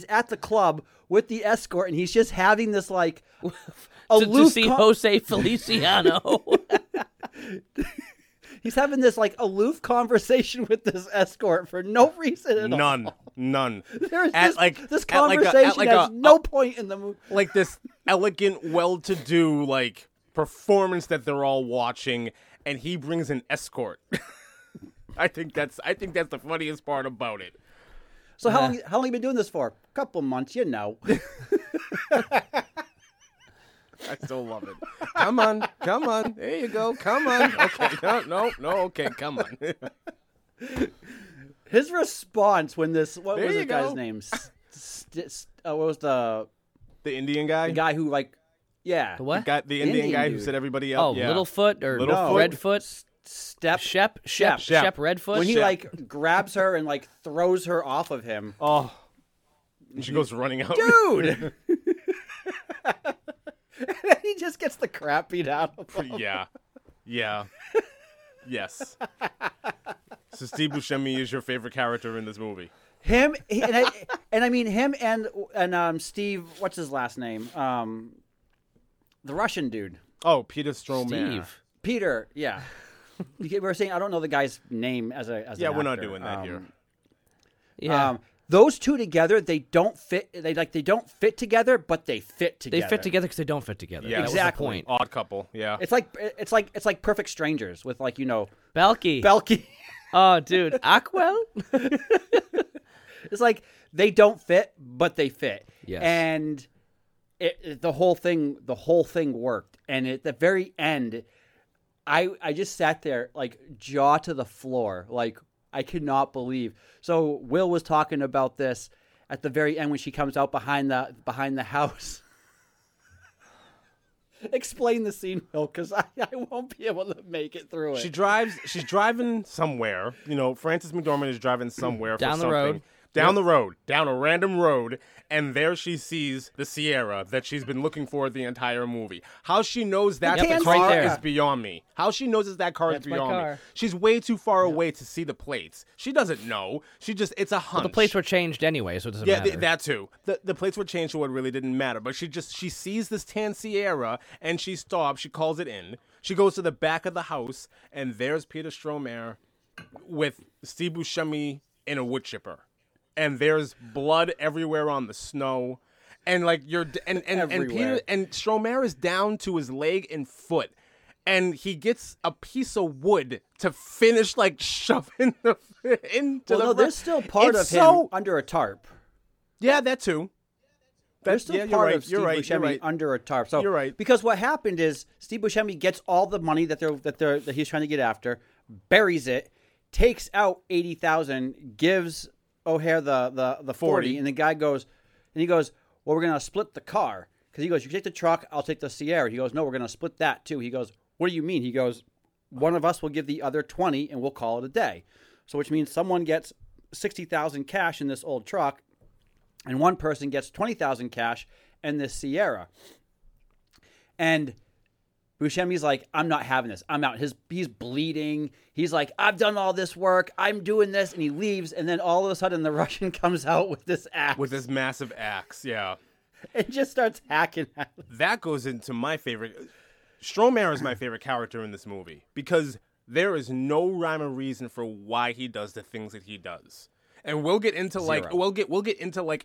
at the club with the escort, and he's just having this like. To see Jose Feliciano. He's having this like aloof conversation with this escort for no reason at all. None. There's this conversation has no point in the movie. Like this elegant, well-to-do like performance that they're all watching, and he brings an escort. I think that's the funniest part about it. So how long have you been doing this for? A couple months, you know. I still love it. Come on. There you go. Come on. Okay. No. Okay. Come on. His response when this, what there was the guy's name? What was the Indian guy? The guy who like, yeah. The what? The Indian guy dude. Who said everybody else. Oh, yeah. Littlefoot or Redfoot? Shep Redfoot. When he like grabs her and like throws her off of him. Oh. And she goes running out. Dude. And he just gets the crap beat out of him. Yeah. Yes. So Steve Buscemi is your favorite character in this movie. Him and Steve. What's his last name? The Russian dude. Oh, Peter Stormare. Steve. Peter. Yeah. We were saying I don't know the guy's name as an actor. We're not doing that here. Yeah. Those two together, they don't fit together, but they fit together. They fit together because they don't fit together. Yeah, exactly. That was the point. Odd couple. Yeah. It's like Perfect Strangers with like, you know, Belky. Oh, dude, Aquel. It's like they don't fit, but they fit. Yes. And the whole thing worked. And at the very end, I just sat there like jaw to the floor, like. I cannot believe. So Will was talking about this at the very end when she comes out behind the house. Explain the scene, Will, because I won't be able to make it through it. She's driving somewhere. You know, Frances McDormand is driving somewhere down for something. Road. Down the road, down a random road, and there she sees the Sierra that she's been looking for the entire movie. How she knows that the car is beyond me. How she knows that car is beyond me. She's way too far away to see the plates. She doesn't know. She just, it's a hunch. Well, the plates were changed anyway, so it doesn't matter. Yeah, that too. The plates were changed, so it really didn't matter. But she sees this tan Sierra, and she stops. She calls it in. She goes to the back of the house, and there's Peter Stormare with Steve Buscemi in a wood chipper. And there's blood everywhere on the snow, and like and Peter and Stormare is down to his leg and foot, and he gets a piece of wood to finish like shoving the into the. Well, no, there's still part of him under a tarp. Yeah, that too. There's still part of Steve Buscemi under a tarp. So you're right, because what happened is Steve Buscemi gets all the money that he's trying to get after, buries it, takes out 80,000, gives O'Hare the 40, and the guy goes, and he goes, well, we're gonna split the car, because he goes, you take the truck, I'll take the Sierra. He goes, no, we're gonna split that too. He goes, what do you mean? He goes, one of us will give the other 20, and we'll call it a day. So which means someone gets 60,000 cash in this old truck, and one person gets 20,000 cash in this Sierra. And Buscemi's like, I'm not having this. I'm out. He's bleeding. He's like, I've done all this work. I'm doing this. And he leaves. And then all of a sudden, the Russian comes out with this axe. With this massive axe, yeah. And just starts hacking at him. That goes into my favorite. Stormare is my favorite character in this movie. Because there is no rhyme or reason for why he does the things that he does. And we'll get into like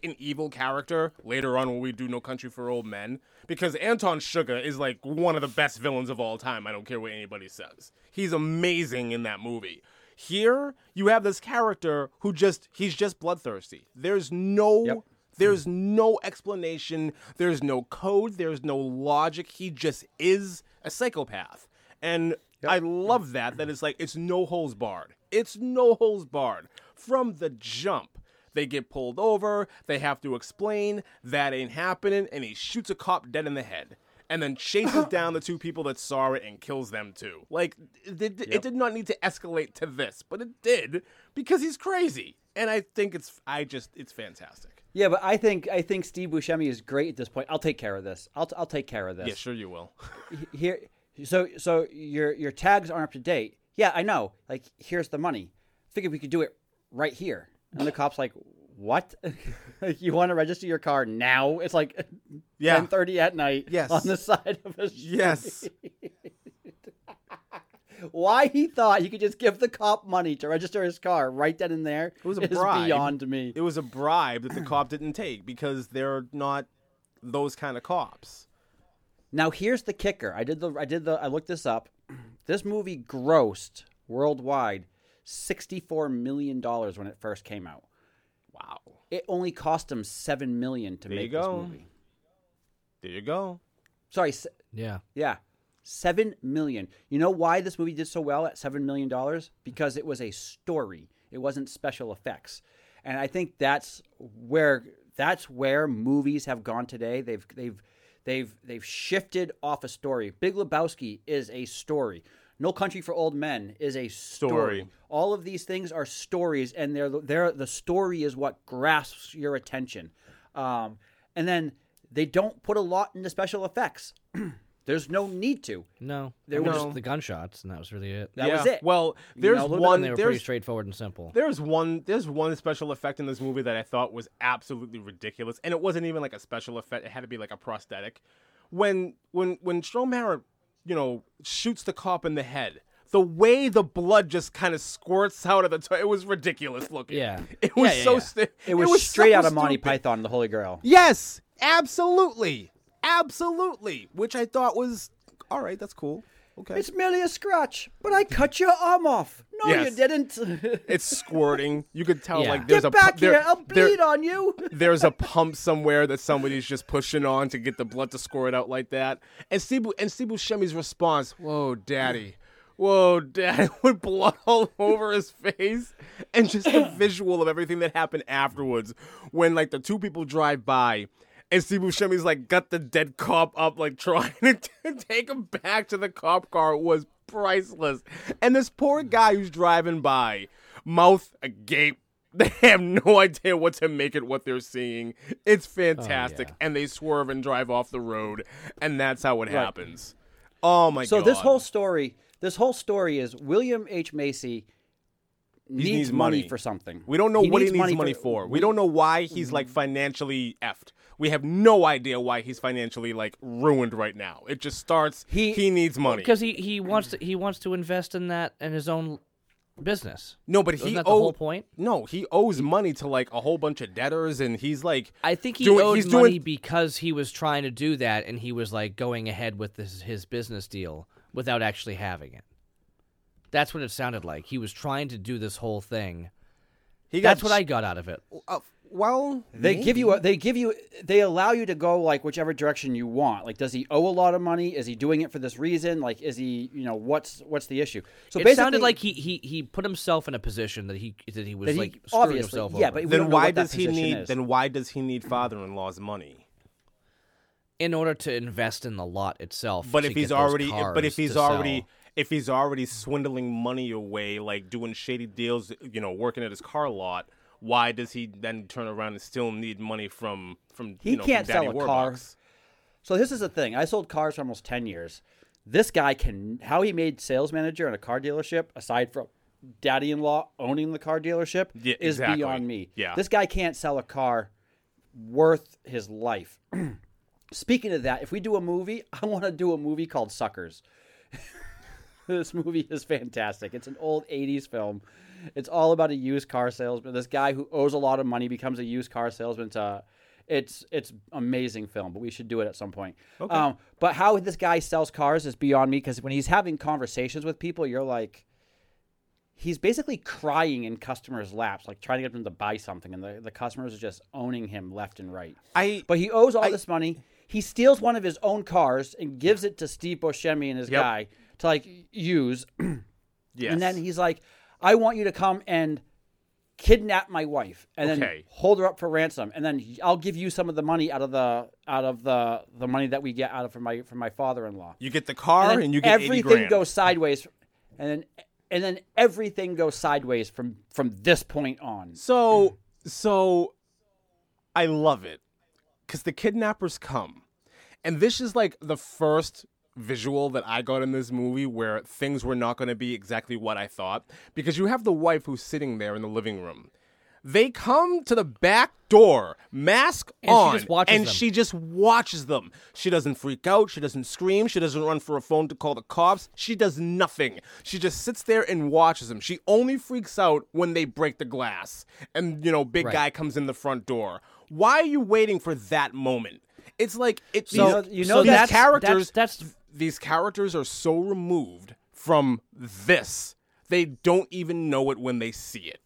an evil character later on when we do No Country for Old Men, because Anton Chigurh is like one of the best villains of all time. I don't care what anybody says. He's amazing in that movie. Here you have this character who he's just bloodthirsty. There's no explanation. There's no code. There's no logic. He just is a psychopath. And I love that it's like, it's no holes barred. It's no holes barred. From the jump, they get pulled over, they have to explain, that ain't happening, and he shoots a cop dead in the head, and then chases down the two people that saw it and kills them too. Like, it did not need to escalate to this, but it did, because he's crazy. And I think it's fantastic. Yeah, but I think Steve Buscemi is great at this point. I'll take care of this. I'll take care of this. Yeah, sure you will. Here, so your tags aren't up to date. Yeah, I know. Like, here's the money. Figured we could do it right here. And the cop's like, what? You want to register your car now? It's like 10:30 at night on the side of a street. Yes. Why he thought he could just give the cop money to register his car right then and there is beyond me. It was a bribe that the cop didn't take, because they're not those kind of cops. Now here's the kicker. I looked this up. This movie grossed worldwide $64 million when it first came out. Wow. It only cost them $7 million to make this movie. There you go. Sorry. Yeah. $7 million. You know why this movie did so well at $7 million? Because it was a story. It wasn't special effects. And I think that's where movies have gone today. They've shifted off a story. Big Lebowski is a story. No Country for Old Men is a story. All of these things are stories, and the story is what grasps your attention. And then they don't put a lot into special effects. There's no need to. No. There was just the gunshots, and that was really it. That was it. Well, they were pretty straightforward and simple. There's one special effect in this movie that I thought was absolutely ridiculous, and it wasn't even like a special effect. It had to be like a prosthetic. When Stormare, shoots the cop in the head, the way the blood just kind of squirts out of the it was ridiculous looking. Yeah. It was It was straight out of Monty Python and the Holy Grail. Yes, absolutely. Absolutely. Which I thought was, all right, that's cool. Okay. It's merely a scratch, but I cut your arm off. No, you didn't. It's squirting. You could tell, there's get back here. I'll bleed on you. There's a pump somewhere that somebody's just pushing on to get the blood to squirt out like that. And Steve Buscemi's response, whoa, daddy, with blood all over his face. And just the visual of everything that happened afterwards when, like, the two people drive by. And Steve Buscemi's like got the dead cop up, like trying to take him back to the cop car. Was priceless. And this poor guy who's driving by, mouth agape. They have no idea what to make it, what they're seeing. It's fantastic. Oh, yeah. And they swerve and drive off the road. And that's how it happens. Oh, my God. So this whole story is William H. Macy needs money for something. We don't know what he needs money for. We don't know why he's, like, financially effed. We have no idea why he's financially, like, ruined right now. It just starts, he needs money. Because he wants to invest in that in his own business. No, but isn't that the whole point? No, he owes money to like a whole bunch of debtors, and he's like, I think he owed money because he was trying to do that, and he was like going ahead with his business deal without actually having it. That's what it sounded like. He was trying to do this whole thing. That's what I got out of it. Well, they allow you to go like whichever direction you want. Like, does he owe a lot of money? Is he doing it for this reason? Like, is he, what's the issue? So it sounded like he put himself in a position that he was like screwing himself over. Yeah, but why does he need father-in-law's money? In order to invest in the lot itself. If he's already swindling money away, like doing shady deals, working at his car lot. Why does he then turn around and still need money from Daddy Warbucks? He can't sell a car. So this is the thing. I sold cars for almost 10 years. This guy how he made sales manager in a car dealership, aside from daddy-in-law owning the car dealership, is beyond me. Yeah. This guy can't sell a car worth his life. Speaking of that, if we do a movie, I want to do a movie called Suckers. This movie is fantastic. It's an old 80s film. It's all about a used car salesman. This guy who owes a lot of money becomes a used car salesman. It's amazing film, but we should do it at some point. Okay. But how this guy sells cars is beyond me, because when he's having conversations with people, you're like, he's basically crying in customers' laps, like trying to get them to buy something, and the customers are just owning him left and right. But he owes all this money. He steals one of his own cars and gives it to Steve Buscemi and his guy to like use. Yes. And then he's like, I want you to come and kidnap my wife and then hold her up for ransom, and then I'll give you some of the money out of the money that we get out of from my father-in-law. You get the car and you get $80,000. Goes sideways, and then everything goes sideways from this point on. So I love it, because the kidnappers come, and this is like the first visual that I got in this movie where things were not going to be exactly what I thought, because you have the wife who's sitting there in the living room. They come to the back door, she just watches them. She doesn't freak out. She doesn't scream. She doesn't run for a phone to call the cops. She does nothing. She just sits there and watches them. She only freaks out when they break the glass and, big guy comes in the front door. Why are you waiting for that moment? It's like these characters are so removed from this. They don't even know it when they see it.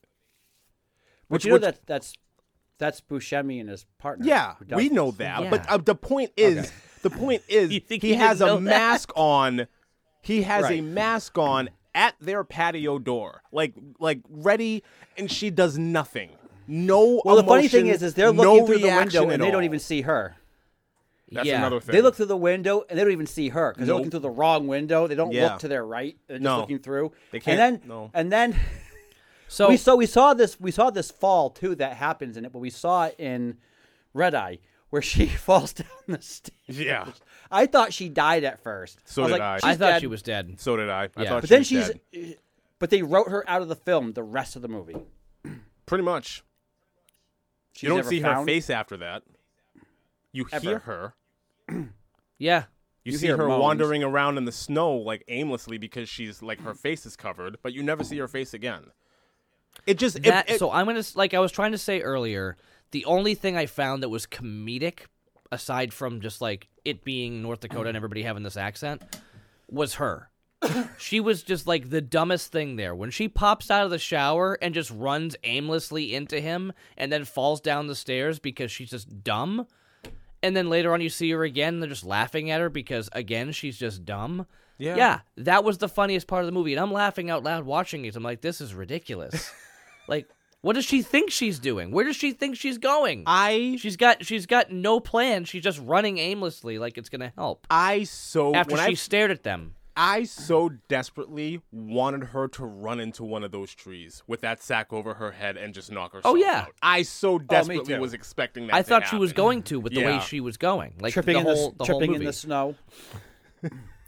That's Buscemi and his partner. Yeah, we know that. Yeah. But the point is he has a mask on. He has a mask on at their patio door, like ready, and she does nothing. No. Well, the funny thing is they're looking through the window and they don't even see her. That's another thing. They look through the window and they don't even see her, because they're looking through the wrong window. They don't look to their right. They're just looking through. They can't. And then we saw this fall too that happens in it, but we saw it in Red Eye where she falls down the stairs. Yeah. I thought she died at first. I thought she was dead. So did I. I thought she was dead. But they wrote her out of the film the rest of the movie. Pretty much. You don't see her face after that. You hear her. Yeah. You see her wandering around in the snow like aimlessly, because she's like her face is covered, but you never see her face again. So I'm going to, like I was trying to say earlier, the only thing I found that was comedic, aside from just like it being North Dakota and everybody having this accent, was her. She was just like the dumbest thing there. When she pops out of the shower and just runs aimlessly into him and then falls down the stairs because she's just dumb. And then later on you see her again, and they're just laughing at her because, again, she's just dumb. Yeah, that was the funniest part of the movie. And I'm laughing out loud watching it. I'm like, this is ridiculous. Like, What does she think she's doing? Where does she think she's going? She's got no plan. She's just running aimlessly like it's gonna help. After she stared at them. I so desperately wanted her to run into one of those trees with that sack over her head and just knock herself out. I so desperately was expecting that. I thought she was going to with the way she was going, like tripping in the snow.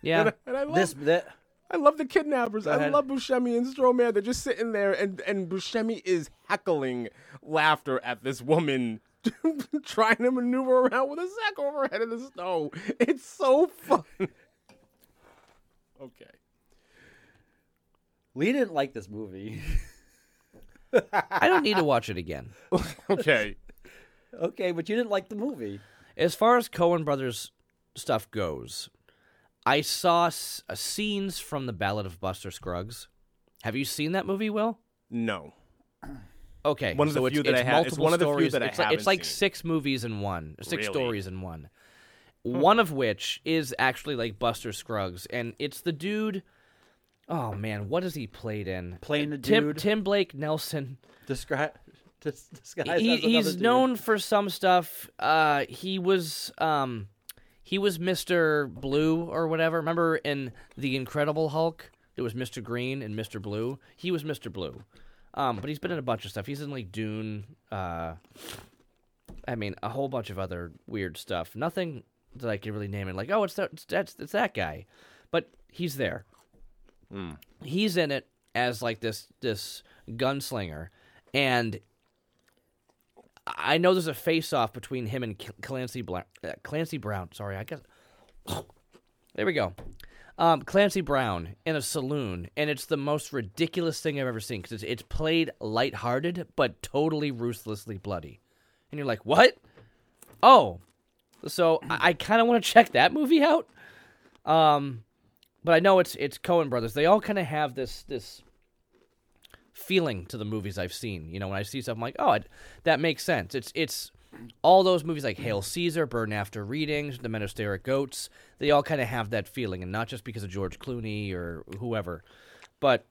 Yeah, and I love this. I love the kidnappers. I love Buscemi and Stormare. They're just sitting there, and Buscemi is heckling laughter at this woman trying to maneuver around with a sack over her head in the snow. It's so fun. Okay. Lee didn't like this movie. I don't need to watch it again. Okay. Okay, but you didn't like the movie. As far as Coen brothers stuff goes, I saw scenes from The Ballad of Buster Scruggs. Have you seen that movie, Will? No. Okay. One of the few that I have. It's one of the few that I haven't seen. It's like six movies in one. Six stories in one. One of which is actually like Buster Scruggs, and it's the dude. Oh man, what has he played in? Playing the dude, Tim Blake Nelson. He's known for some stuff. He was Mr. Blue or whatever. Remember in The Incredible Hulk, there was Mr. Green and Mr. Blue. He was Mr. Blue, but he's been in a bunch of stuff. He's in like Dune. I mean, a whole bunch of other weird stuff. Nothing that I can really name it. Like, oh, it's that guy, but he's there. Mm. He's in it as like this gunslinger, and I know there's a face-off between him and Clancy Brown. Sorry, I guess. There we go. Clancy Brown in a saloon, and it's the most ridiculous thing I've ever seen because it's played lighthearted but totally ruthlessly bloody, and you're like, what? Oh. So I kind of want to check that movie out, but I know it's Coen Brothers. They all kind of have this feeling to the movies I've seen. You know, when I see stuff, I'm like, oh, that makes sense. It's all those movies like Hail Caesar, Burn After Readings, The Men Who Stare at Goats. They all kind of have that feeling, and not just because of George Clooney or whoever, but.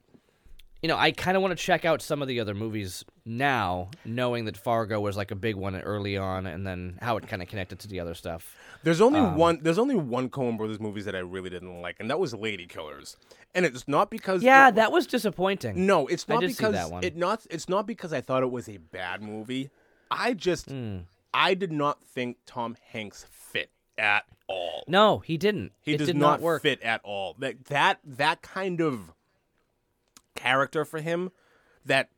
You know, I kind of want to check out some of the other movies now, knowing that Fargo was like a big one early on, and then how it kind of connected to the other stuff. There's only one. There's only one Coen Brothers movies that I really didn't like, and that was Ladykillers. And it's not because that was disappointing. No, it's not because that one. It's not because I thought it was a bad movie. I did not think Tom Hanks fit at all. No, he didn't. It did not fit at all. That kind of character for him, that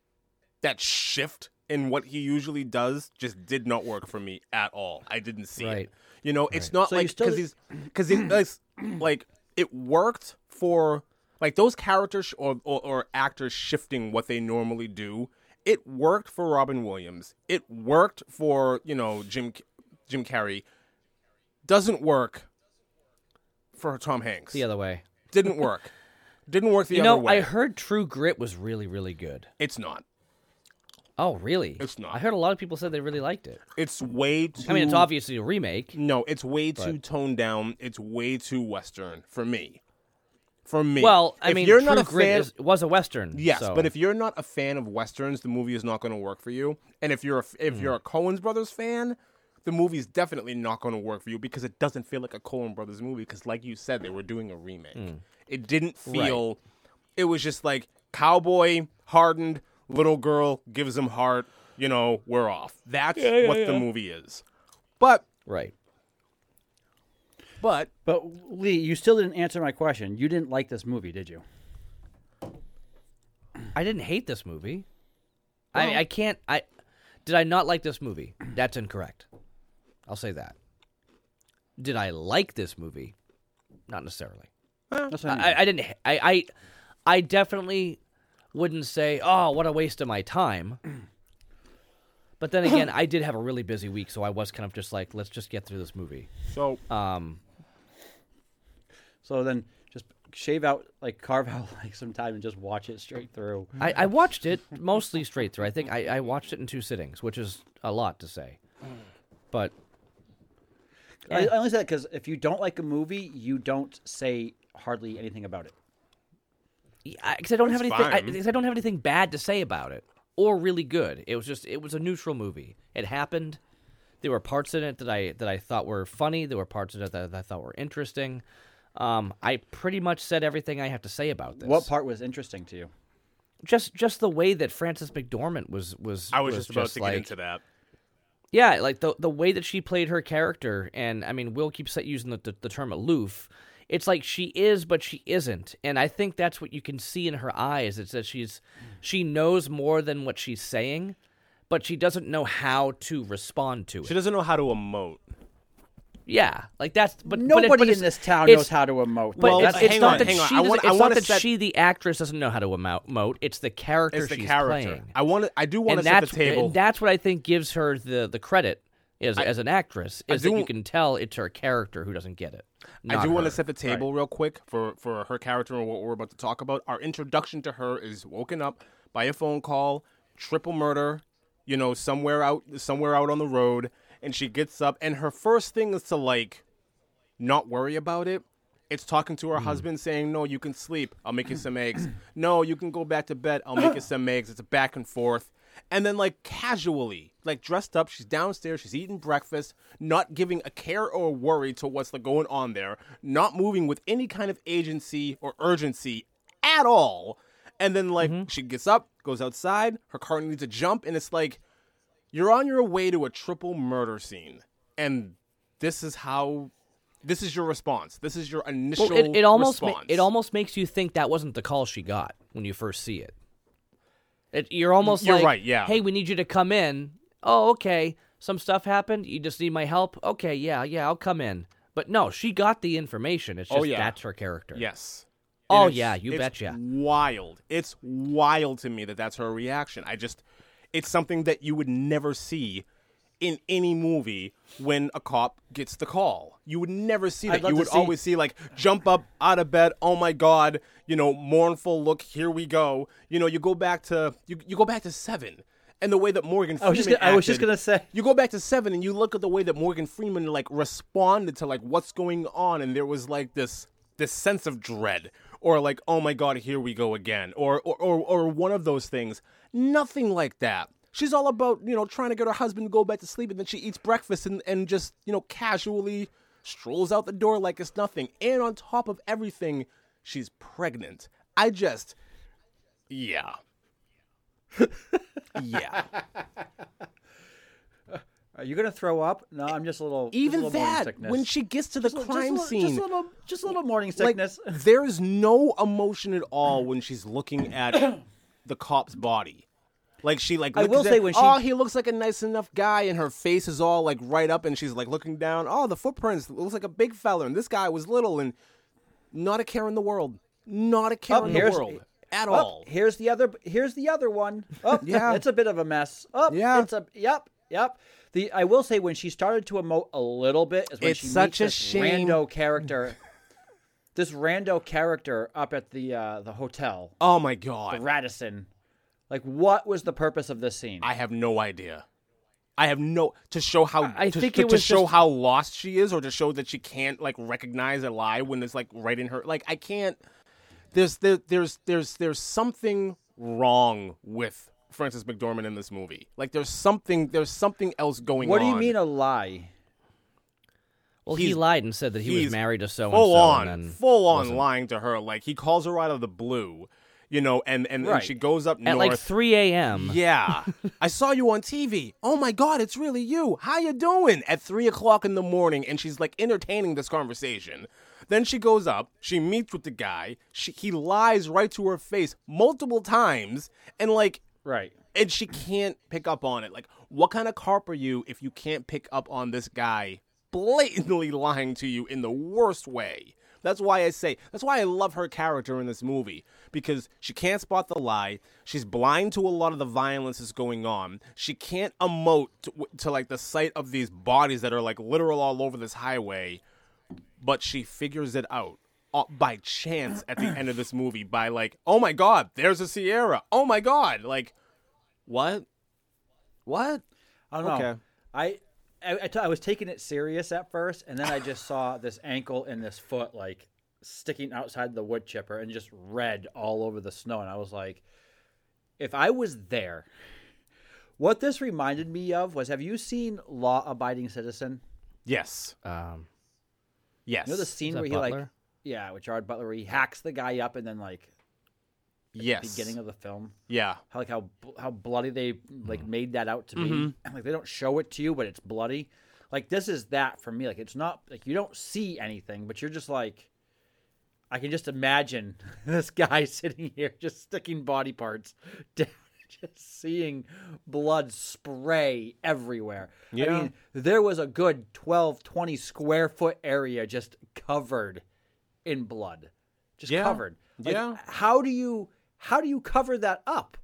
shift in what he usually does just did not work for me at all. I didn't see it. You know, it's not so like because it worked for like those characters or actors shifting what they normally do. It worked for Robin Williams. It worked for, you know, Jim Carrey. Doesn't work for Tom Hanks. The other way. Didn't work. Didn't work the other way. I heard True Grit was really, really good. It's not. Oh, really? It's not. I heard a lot of people said they really liked it. It's way too... I mean, it's obviously a remake. No, it's way too toned down. It's way too Western for me. Well, True Grit was a Western. Yes, so. But if you're not a fan of Westerns, the movie is not going to work for you. And if you're a Coen Brothers fan, the movie's definitely not going to work for you because it doesn't feel like a Coen Brothers movie because, like you said, they were doing a remake. Mm. It didn't feel... Right. It was just like, cowboy, hardened, little girl, gives him heart, you know, we're off. That's what the movie is. But... Right. But, Lee, you still didn't answer my question. You didn't like this movie, did you? I didn't hate this movie. Well, I can't... Did I not like this movie? That's incorrect. I'll say that. Did I like this movie? Not necessarily. I didn't. I definitely wouldn't say, oh, what a waste of my time. But then again, I did have a really busy week, so I was kind of just like, let's just get through this movie. So, so then just shave out, like carve out like some time and just watch it straight through. I watched it mostly straight through. I think I watched it in 2 sittings, which is a lot to say. But I only say that because if you don't like a movie, you don't say hardly anything about it. Because I don't have anything bad to say about it, or really good. It was just, it was a neutral movie. It happened. There were parts in it that I thought were funny. There were parts in it that I thought were interesting. I pretty much said everything I have to say about this. What part was interesting to you? Just the way that Frances McDormand was. I was just about to get into that. Yeah, like the way that she played her character, and I mean, Will keeps using the term aloof. It's like she is, but she isn't, and I think that's what you can see in her eyes. It's that she knows more than what she's saying, but she doesn't know how to respond to it. She doesn't know how to emote. Yeah, like that's. But nobody in this town knows how to emote. Well, it's not that she. It's not that she, the actress, doesn't know how to emote. It's the character she's playing. I do want to set the table. And that's what I think gives her the credit. As an actress, is that you can tell it's her character who doesn't get it. I do want to set the table real quick for her character and what we're about to talk about. Our introduction to her is woken up by a phone call, triple murder, you know, somewhere out on the road, and she gets up, and her first thing is to, like, not worry about it. It's talking to her husband saying, no, you can sleep. I'll make you some eggs. No, you can go back to bed. I'll make you some eggs. It's a back and forth. And then, like, casually, like, dressed up, she's downstairs, she's eating breakfast, not giving a care or a worry to what's like going on there, not moving with any kind of agency or urgency at all. And then, like, she gets up, goes outside, her car needs a jump, and it's like, you're on your way to a triple murder scene. And this is your response. This is your initial response. It almost makes you think that wasn't the call she got when you first see it. You're almost like, right, yeah. Hey, we need you to come in. Oh, okay. Some stuff happened. You just need my help. Okay, yeah, I'll come in. But no, she got the information. It's just that's her character. Yes. Oh, yeah, you betcha. Wild. It's wild to me that that's her reaction. It's something that you would never see in any movie when a cop gets the call. You would never see that. You would always see, like, jump up out of bed, oh my God, you know, mournful look, here we go. You know, you go back to Seven, and the way that Morgan Freeman I was just going to say. You go back to Seven and you look at the way that Morgan Freeman, like, responded to, like, what's going on, and there was, like, this sense of dread, or like, oh my God, here we go again, or one of those things. Nothing like that. She's all about, you know, trying to get her husband to go back to sleep, and then she eats breakfast and just, you know, casually strolls out the door like it's nothing. And on top of everything, she's pregnant. Yeah. Are you going to throw up? No, I'm just a little morning sickness. When she gets to the crime scene. Just a little morning sickness. Like, there's no emotion at all when she's looking at the cop's body. Like, she, like, he looks like a nice enough guy, and her face is all, like, right up, and she's, like, looking down. Oh, the footprints, looks like a big fella, and this guy was little, and not a care in the world. Not a care in the world at all. Here's the other one. Oh, yeah. It's a bit of a mess. Oh, yeah. Yep. I will say, when she started to emote a little bit is when she meets this rando character. This rando character up at the hotel. Oh, my God. The Radisson. Like, what was the purpose of this scene? I have no idea. To show how lost she is, or to show that she can't, like, recognize a lie when it's, like, right in her. Like, I can't. There's something wrong with Frances McDormand in this movie. Like, there's something else going on. What do you mean a lie? Well, he lied and said that he was married to so and so. Full on lying to her. Like, he calls her out of the blue. You know, and she goes up north. At like 3 a.m. Yeah. I saw you on TV. Oh, my God, it's really you. How you doing? At 3 o'clock in the morning, and she's, like, entertaining this conversation. Then she goes up. She meets with the guy. He lies right to her face multiple times. And, like, right. And she can't pick up on it. Like, what kind of carp are you if you can't pick up on this guy blatantly lying to you in the worst way? That's why I love her character in this movie, because she can't spot the lie. She's blind to a lot of the violence that's going on. She can't emote to like the sight of these bodies that are like literal all over this highway, but she figures it out by chance at the end of this movie by like, oh my God, there's a Sierra. Oh my God. Like, what? I don't know. I was taking it serious at first, and then I just saw this ankle and this foot, like, sticking outside the wood chipper and just red all over the snow. And I was like, if I was there, what this reminded me of was, have you seen Law Abiding Citizen? Yes. Yes. You know the scene where Butler? With Gerard Butler, where he hacks the guy up and then the beginning of the film. Yeah. How bloody they made that out to be. And they don't show it to you, but it's bloody. This is that for me. It's not you don't see anything, but you're just I can just imagine this guy sitting here just sticking body parts down, just seeing blood spray everywhere. Yeah. I mean, there was a good 12, 20 square foot area just covered in blood. Just covered. How do you cover that up?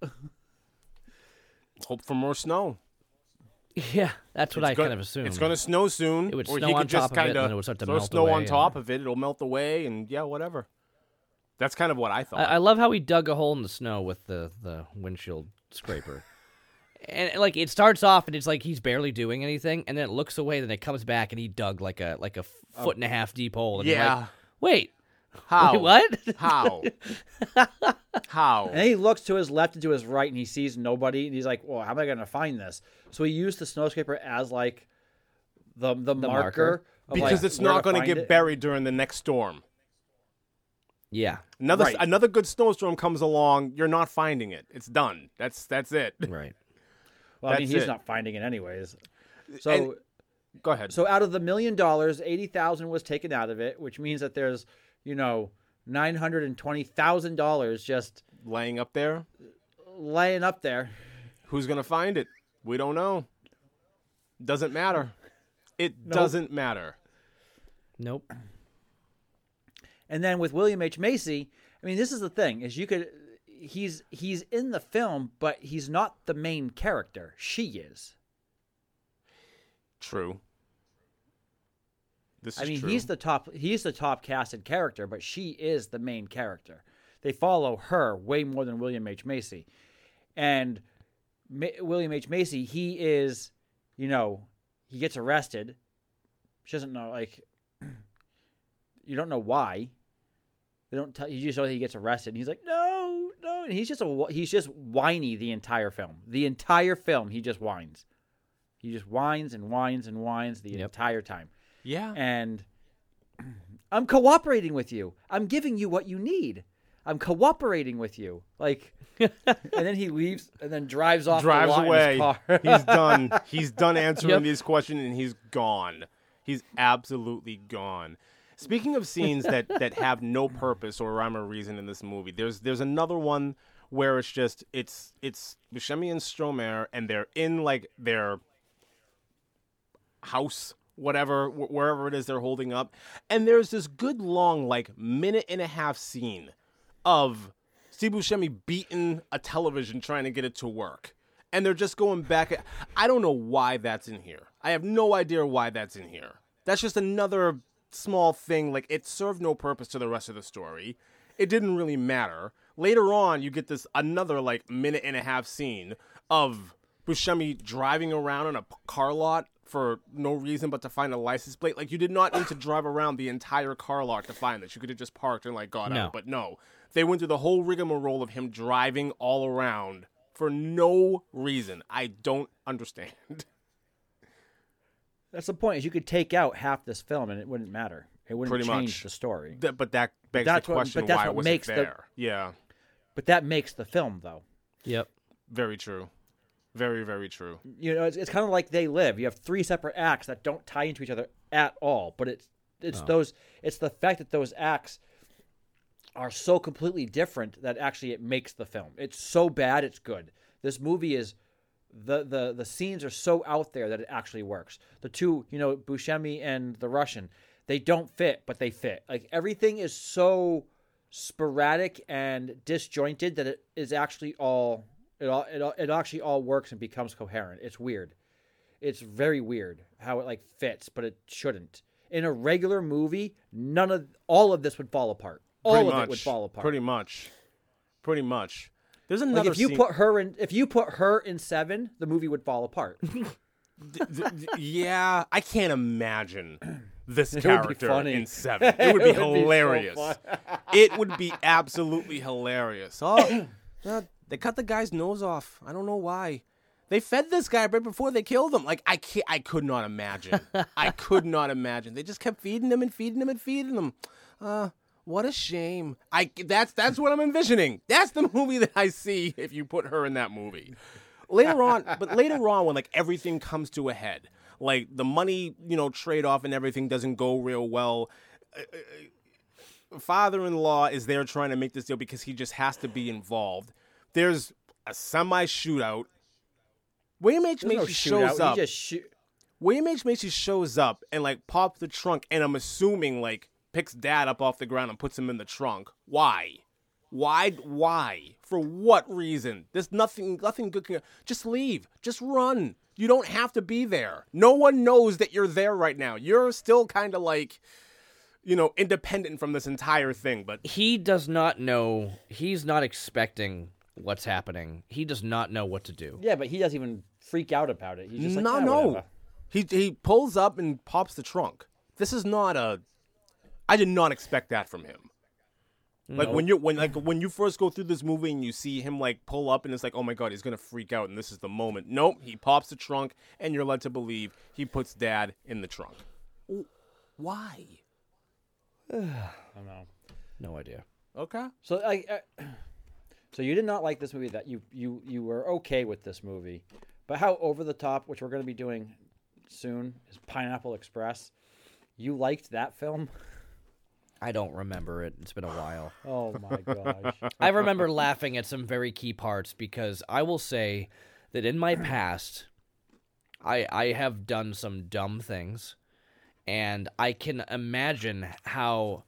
Hope for more snow. Yeah, that's what I kind of assume. It's going to snow soon. It would snow on top of it, and then it would start to melt away. Throw snow on top of it, it'll melt away, and whatever. That's kind of what I thought. I love how he dug a hole in the snow with the windshield scraper. And it starts off, and it's he's barely doing anything, and then it looks away, then it comes back, and he dug like a foot and a half deep hole. And you're wait. How? Wait, what? How? How? And he looks to his left and to his right, and he sees nobody, and he's well, how am I going to find this? So he used the snow scraper as the marker. Because it's not going to get buried during the next storm. Yeah. Another good snowstorm comes along, you're not finding it. It's done. That's it. Right. Well, he's not finding it anyways. So go ahead. So out of the $1 million, $80,000 was taken out of it, which means that there's $920,000 just laying up there. Who's going to find it? We don't know. Doesn't matter. Doesn't matter. Nope. And then with William H. Macy, I mean, this is the thing, is he's in the film, but he's not the main character. She is. True. He's the top casted character, but she is the main character. They follow her way more than William H. Macy. And William H. Macy, he is, he gets arrested. She doesn't know, you don't know why. They don't tell you. Just know that he gets arrested. And he's no. And he's just whiny the entire film. The entire film, he just whines. He just whines and whines and whines the entire time. Yeah. And I'm cooperating with you. I'm giving you what you need. I'm cooperating with you. And then he leaves and then drives off. Drives the lot away. In his car. He's done. He's done answering these questions, and he's gone. He's absolutely gone. Speaking of scenes that have no purpose or rhyme or reason in this movie, there's another one where it's just it's Buscemi and Stormare, and they're in their house. Whatever, wherever it is they're holding up. And there's this good long, minute and a half scene of Steve Buscemi beating a television trying to get it to work. And they're just going back. I don't know why that's in here. I have no idea why that's in here. That's just another small thing. It served no purpose to the rest of the story. It didn't really matter. Later on, you get this another, minute and a half scene of Buscemi driving around in a car lot for no reason but to find a license plate. You did not need to drive around the entire car lot to find this. You could have just parked and got out. But no. They went through the whole rigmarole of him driving all around for no reason. I don't understand. That's the point, is you could take out half this film and it wouldn't matter. It wouldn't change the story. But that begs the question why it wasn't there. Yeah. But that makes the film, though. Yep. Very true. Very, very true. It's kind of like They Live. You have three separate acts that don't tie into each other at all. But it's the fact that those acts are so completely different that actually it makes the film. It's so bad, it's good. This movie is the scenes are so out there that it actually works. The two, Buscemi and the Russian, they don't fit, but they fit. Everything is so sporadic and disjointed that it is actually all. It actually all works and becomes coherent. It's weird. It's very weird how it fits, but it shouldn't. In a regular movie, all of this would fall apart. All of it would fall apart. Pretty much. There's another if scene. If you put her in Seven, the movie would fall apart. Yeah, I can't imagine this character in Seven. It would be hilarious. It would be absolutely hilarious. Oh. They cut the guy's nose off. I don't know why. They fed this guy right before they killed him. Like, I could not imagine. I could not imagine. They just kept feeding him and feeding him and feeding him. What a shame. That's what I'm envisioning. That's the movie that I see if you put her in that movie. Later on, when like everything comes to a head, like the money, trade off and everything doesn't go real well. Father-in-law is there trying to make this deal because he just has to be involved. There's a semi shootout. William H. Macy shows up and like pops the trunk, and I'm assuming like picks dad up off the ground and puts him in the trunk. Why? For what reason? There's nothing good can. Just leave. Just run. You don't have to be there. No one knows that you're there right now. You're still kind of like, independent from this entire thing. But he does not know. He's not expecting what's happening. He does not know what to do. Yeah, but he doesn't even freak out about it. He's just like, no. He pulls up and pops the trunk. This is not a. I did not expect that from him. Like when you first go through this movie and you see him like pull up and it's like, oh my God, he's gonna freak out and this is the moment. Nope, he pops the trunk and you're led to believe he puts dad in the trunk. Why? I don't know. No idea. Okay. So so you did not like this movie. That you were okay with this movie, but how over the top, which we're gonna be doing soon, is Pineapple Express. You liked that film. I don't remember it. It's been a while. Oh, my gosh. I remember laughing at some very key parts because I will say that in my past, I have done some dumb things, and I can imagine how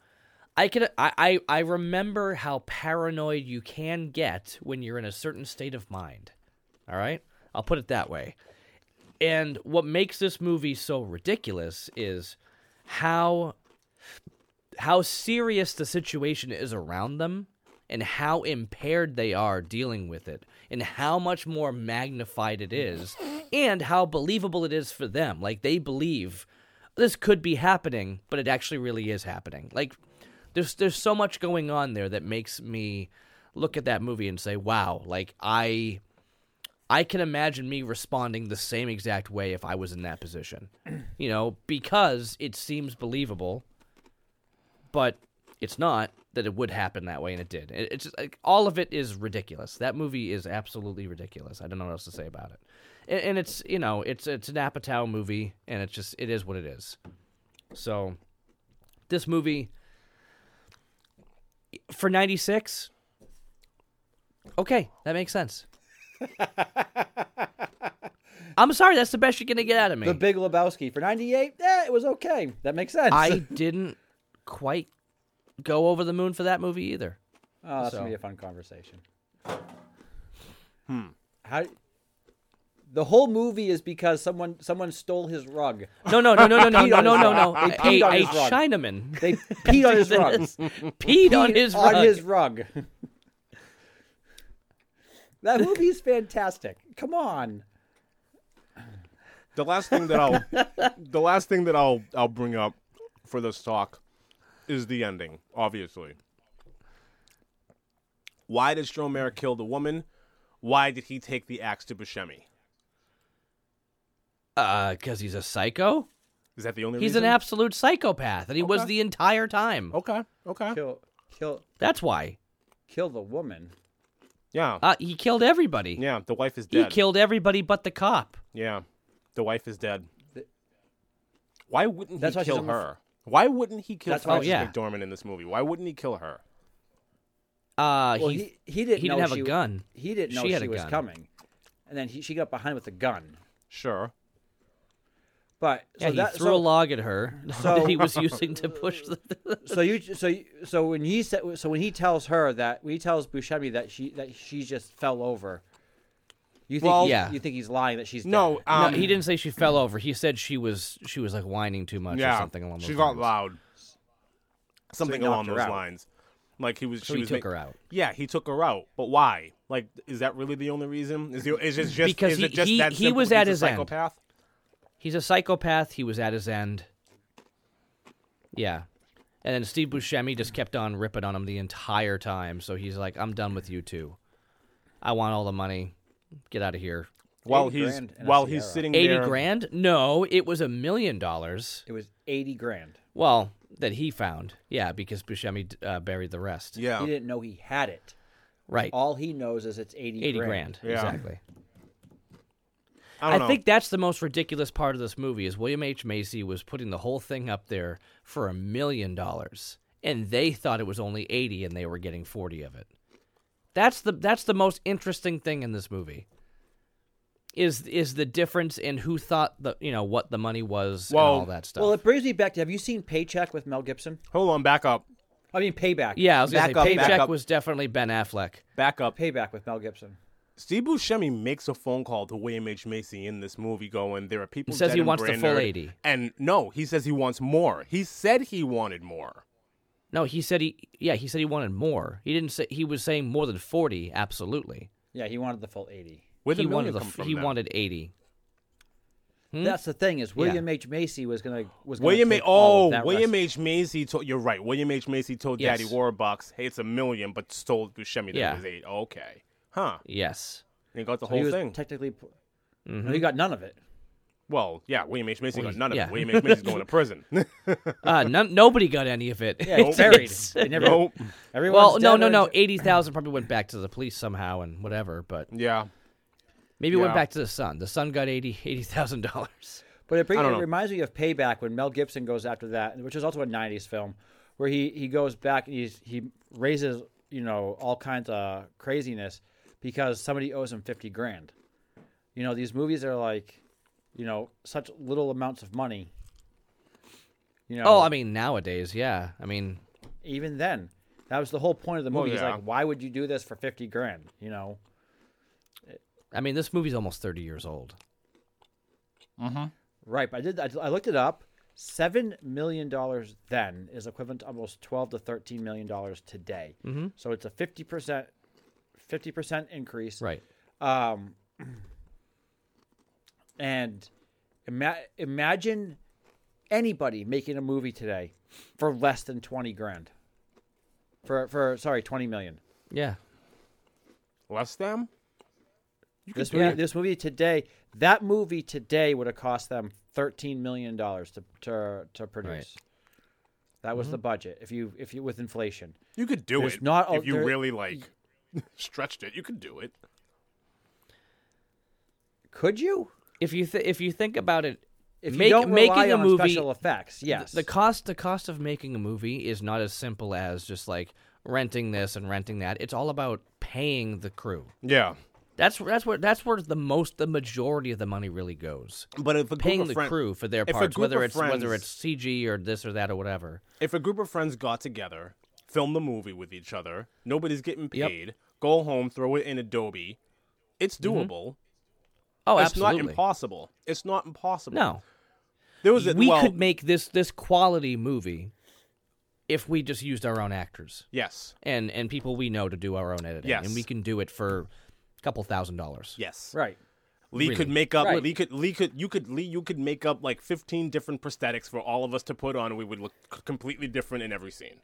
I remember how paranoid you can get when you're in a certain state of mind. All right? I'll put it that way. And what makes this movie so ridiculous is how serious the situation is around them and how impaired they are dealing with it and how much more magnified it is and how believable it is for them. Like, they believe this could be happening, but it actually really is happening. Like, there's so much going on there that makes me look at that movie and say, wow, like, I can imagine me responding the same exact way if I was in that position, because it seems believable. But it's not that it would happen that way, and it did. It's just, like, all of it is ridiculous. That movie is absolutely ridiculous. I don't know what else to say about it. And it's, it's an Apatow movie, and it's just, it is what it is. So this movie, for 96, okay, that makes sense. I'm sorry, that's the best you're going to get out of me. The Big Lebowski. For 98, it was okay. That makes sense. I didn't quite go over the moon for that movie either. Oh, that's gonna be a fun conversation. How the whole movie is because someone stole his rug. No. A Chinaman. They peed on his rug. That movie is fantastic. Come on. The last thing that I'll bring up for this talk is the ending, obviously. Why did Stormare kill the woman? Why did he take the axe to Buscemi? Because he's a psycho? Is that the only reason? He's an absolute psychopath, and he was the entire time. Okay. Kill. That's why. Kill the woman. Yeah. He killed everybody. Yeah, the wife is dead. He killed everybody but the cop. Yeah, the wife is dead. Why wouldn't he kill her? Why wouldn't he kill Frances McDormand in this movie? Why wouldn't he kill her? Well, he didn't have a gun. He didn't know she was coming. And then she got behind with a gun. Sure. But he threw a log at her that he was using to push the when he tells Buscemi that she just fell over. You think he's lying that she's dead? No, he didn't say she fell over. He said she was like whining too much or something along those lines. She got loud. Something along those lines. Like he took her out. Yeah, he took her out. But why? Like, is that really the only reason? Is it just because he was at his end. He's a psychopath. He was at his end. Yeah. And then Steve Buscemi just kept on ripping on him the entire time. So he's like, I'm done with you too. I want all the money. Get out of here. While he's sitting there. 80 grand? No, it was $1 million. It was 80 grand. Well, that he found. Yeah, because Buscemi buried the rest. Yeah. He didn't know he had it. Right. All he knows is it's 80 grand. Yeah. Exactly. I think that's the most ridiculous part of this movie is William H. Macy was putting the whole thing up there for $1 million, and they thought it was only 80, and they were getting 40 of it. That's the most interesting thing in this movie. Is the difference in who thought what the money was and all that stuff. Well, it brings me back to, have you seen Paycheck with Mel Gibson? Hold on, back up. I mean, Payback. Yeah, I was going to say, Paycheck was definitely Ben Affleck. Back up. Payback with Mel Gibson. Steve Buscemi makes a phone call to William H. Macy in this movie going, there are people dead in Brainerd. He says he wants the full 80. And no, he says he wants more. He said he wanted more. No, he said he wanted more. He didn't say, he was saying more than 40, absolutely. Yeah, he wanted the full 80. He wanted 80. Hmm? That's the thing is William H. Macy was going to William H. Macy told, you're right. William H. Macy told Daddy Warbucks, hey, it's $1 million, but told Buscemi that it was 8. Okay. Huh. Yes. And he got the whole thing. Technically, no, he got none of it. Well, yeah, William H. Macy got none of it. William H. Macy's going to prison. Nobody got any of it. Yeah, it's buried. No. 80,000 probably went back to the police somehow and whatever, but yeah. Maybe it went back to the son. The son got $80,000. But it reminds me of Payback when Mel Gibson goes after that, which is also a 90s film, where he goes back and he raises, all kinds of craziness because somebody owes him 50 grand. These movies are like, such little amounts of money. Oh, I mean, nowadays, yeah. I mean, even then, that was the whole point of the movie. Well, yeah. It's like, why would you do this for 50 grand, I mean, this movie's almost 30 years old. Uh-huh. Right, but I looked it up. $7 million then is equivalent to almost $12 to $13 million today. Mm-hmm. So it's a 50% increase. Right. And imagine anybody making a movie today for less than 20 grand. For 20 million. Yeah. Less than? This movie today, that movie today would have cost them $13 million to produce. Right. That was the budget. If you with inflation, you could do it. Stretched it, you could do it. Could you? If you think about it, if you don't rely on special effects, yes. The cost of making a movie is not as simple as just like renting this and renting that. It's all about paying the crew. Yeah. That's where the majority of the money really goes. But if paying the crew for their parts, whether it's CG or this or that or whatever. If a group of friends got together, filmed the movie with each other, nobody's getting paid, go home, throw it in Adobe, it's doable. Oh, absolutely. It's not impossible. It's not impossible. No, we could make this quality movie if we just used our own actors. Yes, and people we know to do our own editing. Yes, and we can do it for. Couple $1,000. Yes. Right. You could make up like 15 different prosthetics for all of us to put on, and we would look completely different in every scene.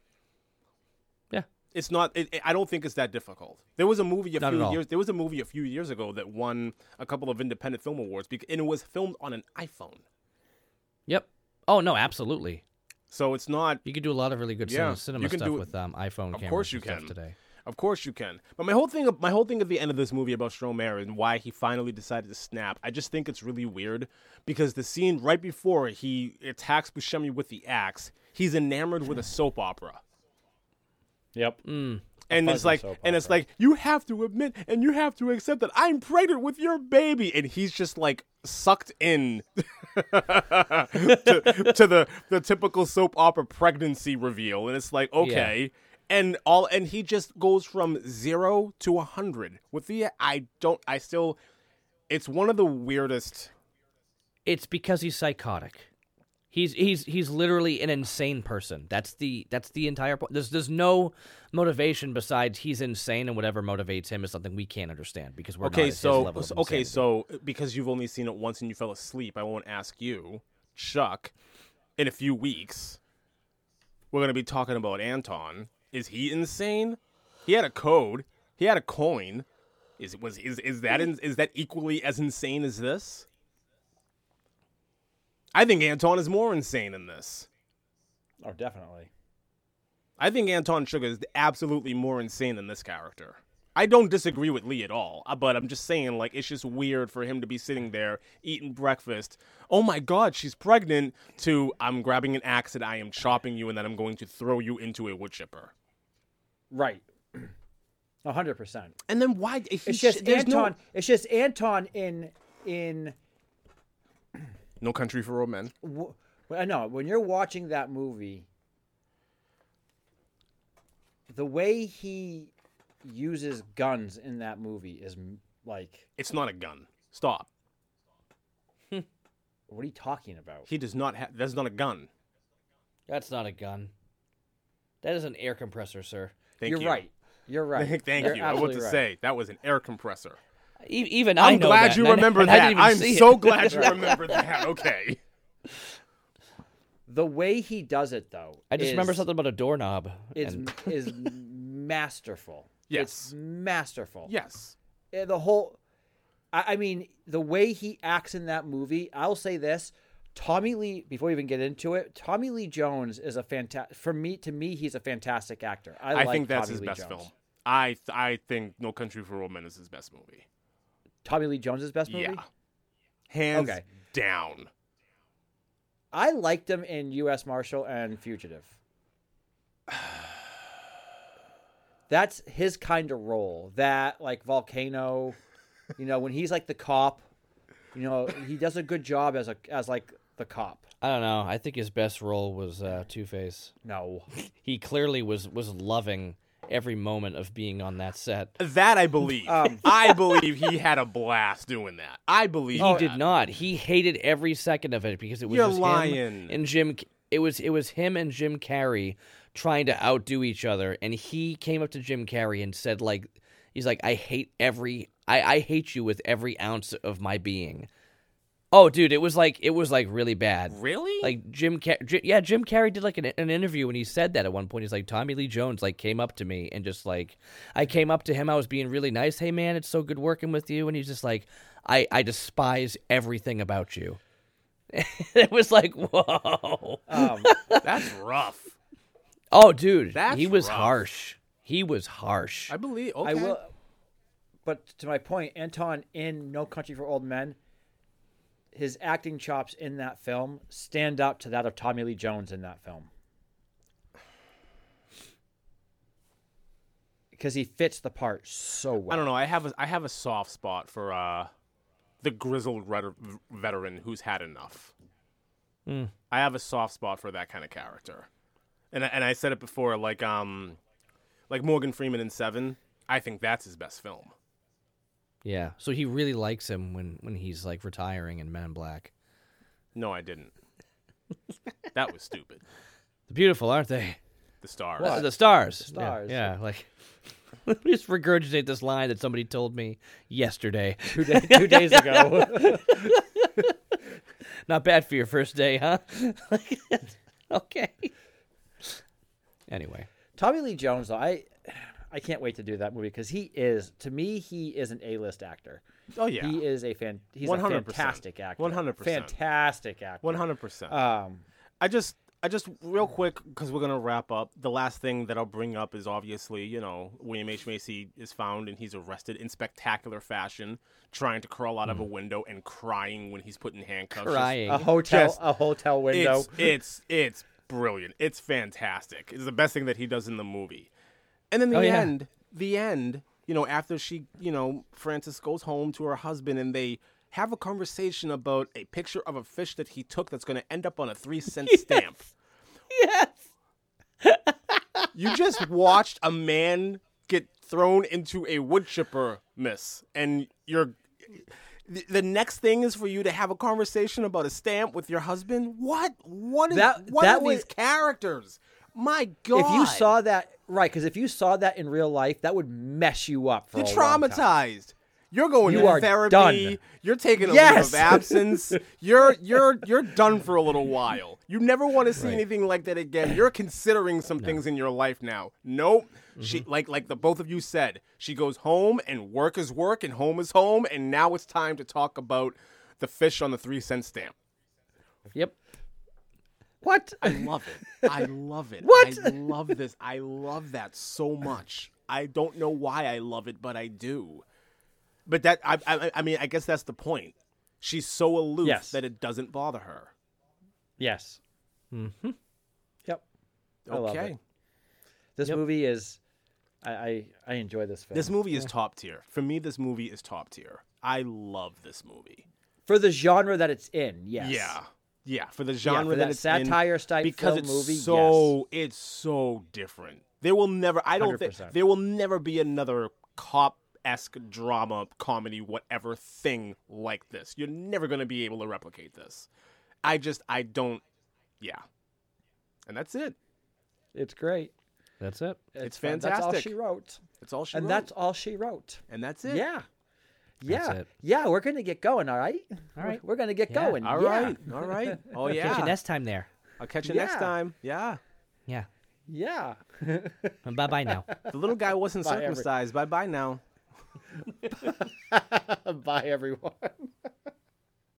Yeah. It's not. I don't think it's that difficult. There was a movie a few years ago that won a couple of independent film awards, and it was filmed on an iPhone. Yep. Oh no, absolutely. So it's not. You could do a lot of really good cinema stuff with iPhone cameras. Of course, you can today. Of course you can. But my whole thing at the end of this movie about Stormare and why he finally decided to snap, I just think it's really weird because the scene right before he attacks Buscemi with the axe, he's enamored with a soap opera. Yep. Mm. And it's like you have to admit and you have to accept that I'm pregnant with your baby, and he's just like sucked in to the typical soap opera pregnancy reveal, and it's like okay. Yeah. And he just goes from 0 to 100 with the it's one of the weirdest. It's because he's psychotic. He's literally an insane person. That's the entire point. There's no motivation besides he's insane, and whatever motivates him is something we can't understand because we're not at his level of insanity. Okay, so because you've only seen it once and you fell asleep, I won't ask you, Chuck, in a few weeks. We're going to be talking about Anton. Is he insane? He had a coin. Is that equally as insane as this? I think Anton is more insane in this. Oh, definitely. I think Anton Chigurh is absolutely more insane than this character. I don't disagree with Lee at all, but I'm just saying, like, it's just weird for him to be sitting there eating breakfast. Oh my God, she's pregnant. To I'm grabbing an axe and I am chopping you and then I'm going to throw you into a wood chipper. Right. 100%. And then why? It's just Anton in No Country for Old Men. No, when you're watching that movie, the way he uses guns in that movie is like... It's not a gun. Stop. What are you talking about? He does not have... That's not a gun. That's not a gun. That is an air compressor, sir. You're right. Thank you. I want to say that was an air compressor. Even I know that. I'm glad you remember that. I'm so glad you remember that. Okay. The way he does it, though, I just remember something about a doorknob. Is masterful. Yes. It's masterful. Yes. And the whole... I mean, the way he acts in that movie, I'll say this. Tommy Lee, before we even get into it, Tommy Lee Jones is a fantastic... To me, he's a fantastic actor. I think that's Tommy Lee Jones' best film. I think No Country for Old Men is his best movie. Tommy Lee Jones' best movie? Yeah. Hands down. I liked him in U.S. Marshal and Fugitive. That's his kind of role. That, like, Volcano, you know, when he's, like, the cop, you know, he does a good job as the cop. I don't know. I think his best role was Two-Face. No. He clearly was loving every moment of being on that set. That I believe. I believe he had a blast doing that. I believe he did not. He hated every second of it because it was him and Jim. It was him and Jim Carrey trying to outdo each other, and he came up to Jim Carrey and said, like, he's like, I hate you with every ounce of my being. Oh, dude, it was like really bad. Really? Like Jim Carrey did like an interview and he said that at one point. He's like, Tommy Lee Jones like came up to me and just like, I came up to him. I was being really nice. Hey, man, it's so good working with you. And he's just like, I despise everything about you. It was like, whoa, that's rough. Oh, dude, he was harsh. He was harsh. I believe. Okay. But to my point, Anton in No Country for Old Men, his acting chops in that film stand up to that of Tommy Lee Jones in that film. Because he fits the part so well. I don't know. I have a soft spot for the grizzled veteran who's had enough. Mm. I have a soft spot for that kind of character. And I said it before, like Morgan Freeman in Seven, I think that's his best film. Yeah, so he really likes him when he's, like, retiring in Men in Black. No, I didn't. That was stupid. They're beautiful, aren't they? The stars. What? The stars. The stars. Yeah, like, let me just regurgitate this line that somebody told me yesterday. 2 days ago. Not bad for your first day, huh? Okay. Anyway. Tommy Lee Jones, though, I can't wait to do that movie because to me, he is an A-list actor. Oh, yeah. He's a fantastic actor. 100%. Fantastic actor. 100%. I just real quick, because we're going to wrap up, the last thing that I'll bring up is obviously, you know, William H. Macy is found and he's arrested in spectacular fashion, trying to crawl out of a window and crying when he's put in handcuffs. Crying. A hotel window. It's brilliant. It's fantastic. It's the best thing that he does in the movie. And then the end, you know, after she, you know, Frances goes home to her husband and they have a conversation about a picture of a fish that he took that's going to end up on a 3-cent stamp. Yes. You just watched a man get thrown into a wood chipper, miss, and you're... The next thing is for you to have a conversation about a stamp with your husband? What? What are these characters? My God. If you saw that... Right, because if you saw that in real life, that would mess you up for a long time. You're traumatized. You're going to therapy. Done. You're taking a leave of absence. You're done for a little while. You never want to see anything like that again. You're considering some things in your life now. Nope. Mm-hmm. She like the both of you said, she goes home and work is work and home is home, and now it's time to talk about the fish on the 3-cent stamp. Yep. What? I love it. I love it. What? I love this. I love that so much. I don't know why I love it, but I do. But that I mean, I guess that's the point. She's so aloof that it doesn't bother her. Yes. Mm-hmm. Yep. Okay. I love it. This movie is I enjoy this film. This movie is top tier. For me, this movie is top tier. I love this movie. For the genre that it's in, yes. Yeah, for the genre for that it's in. Satire style film movie, so, yes. Because it's so different. There will never, I don't think, there will never be another cop-esque drama, comedy, whatever thing like this. You're never going to be able to replicate this. I don't. And that's it. It's great. That's it. It's fantastic. That's all she wrote. And that's it. Yeah, we're going to get going, all right? We're going to get going. All right. Oh, yeah. I'll catch you next time there. Yeah. Bye-bye now. The little guy wasn't circumcised. Bye-bye now. Bye, everyone.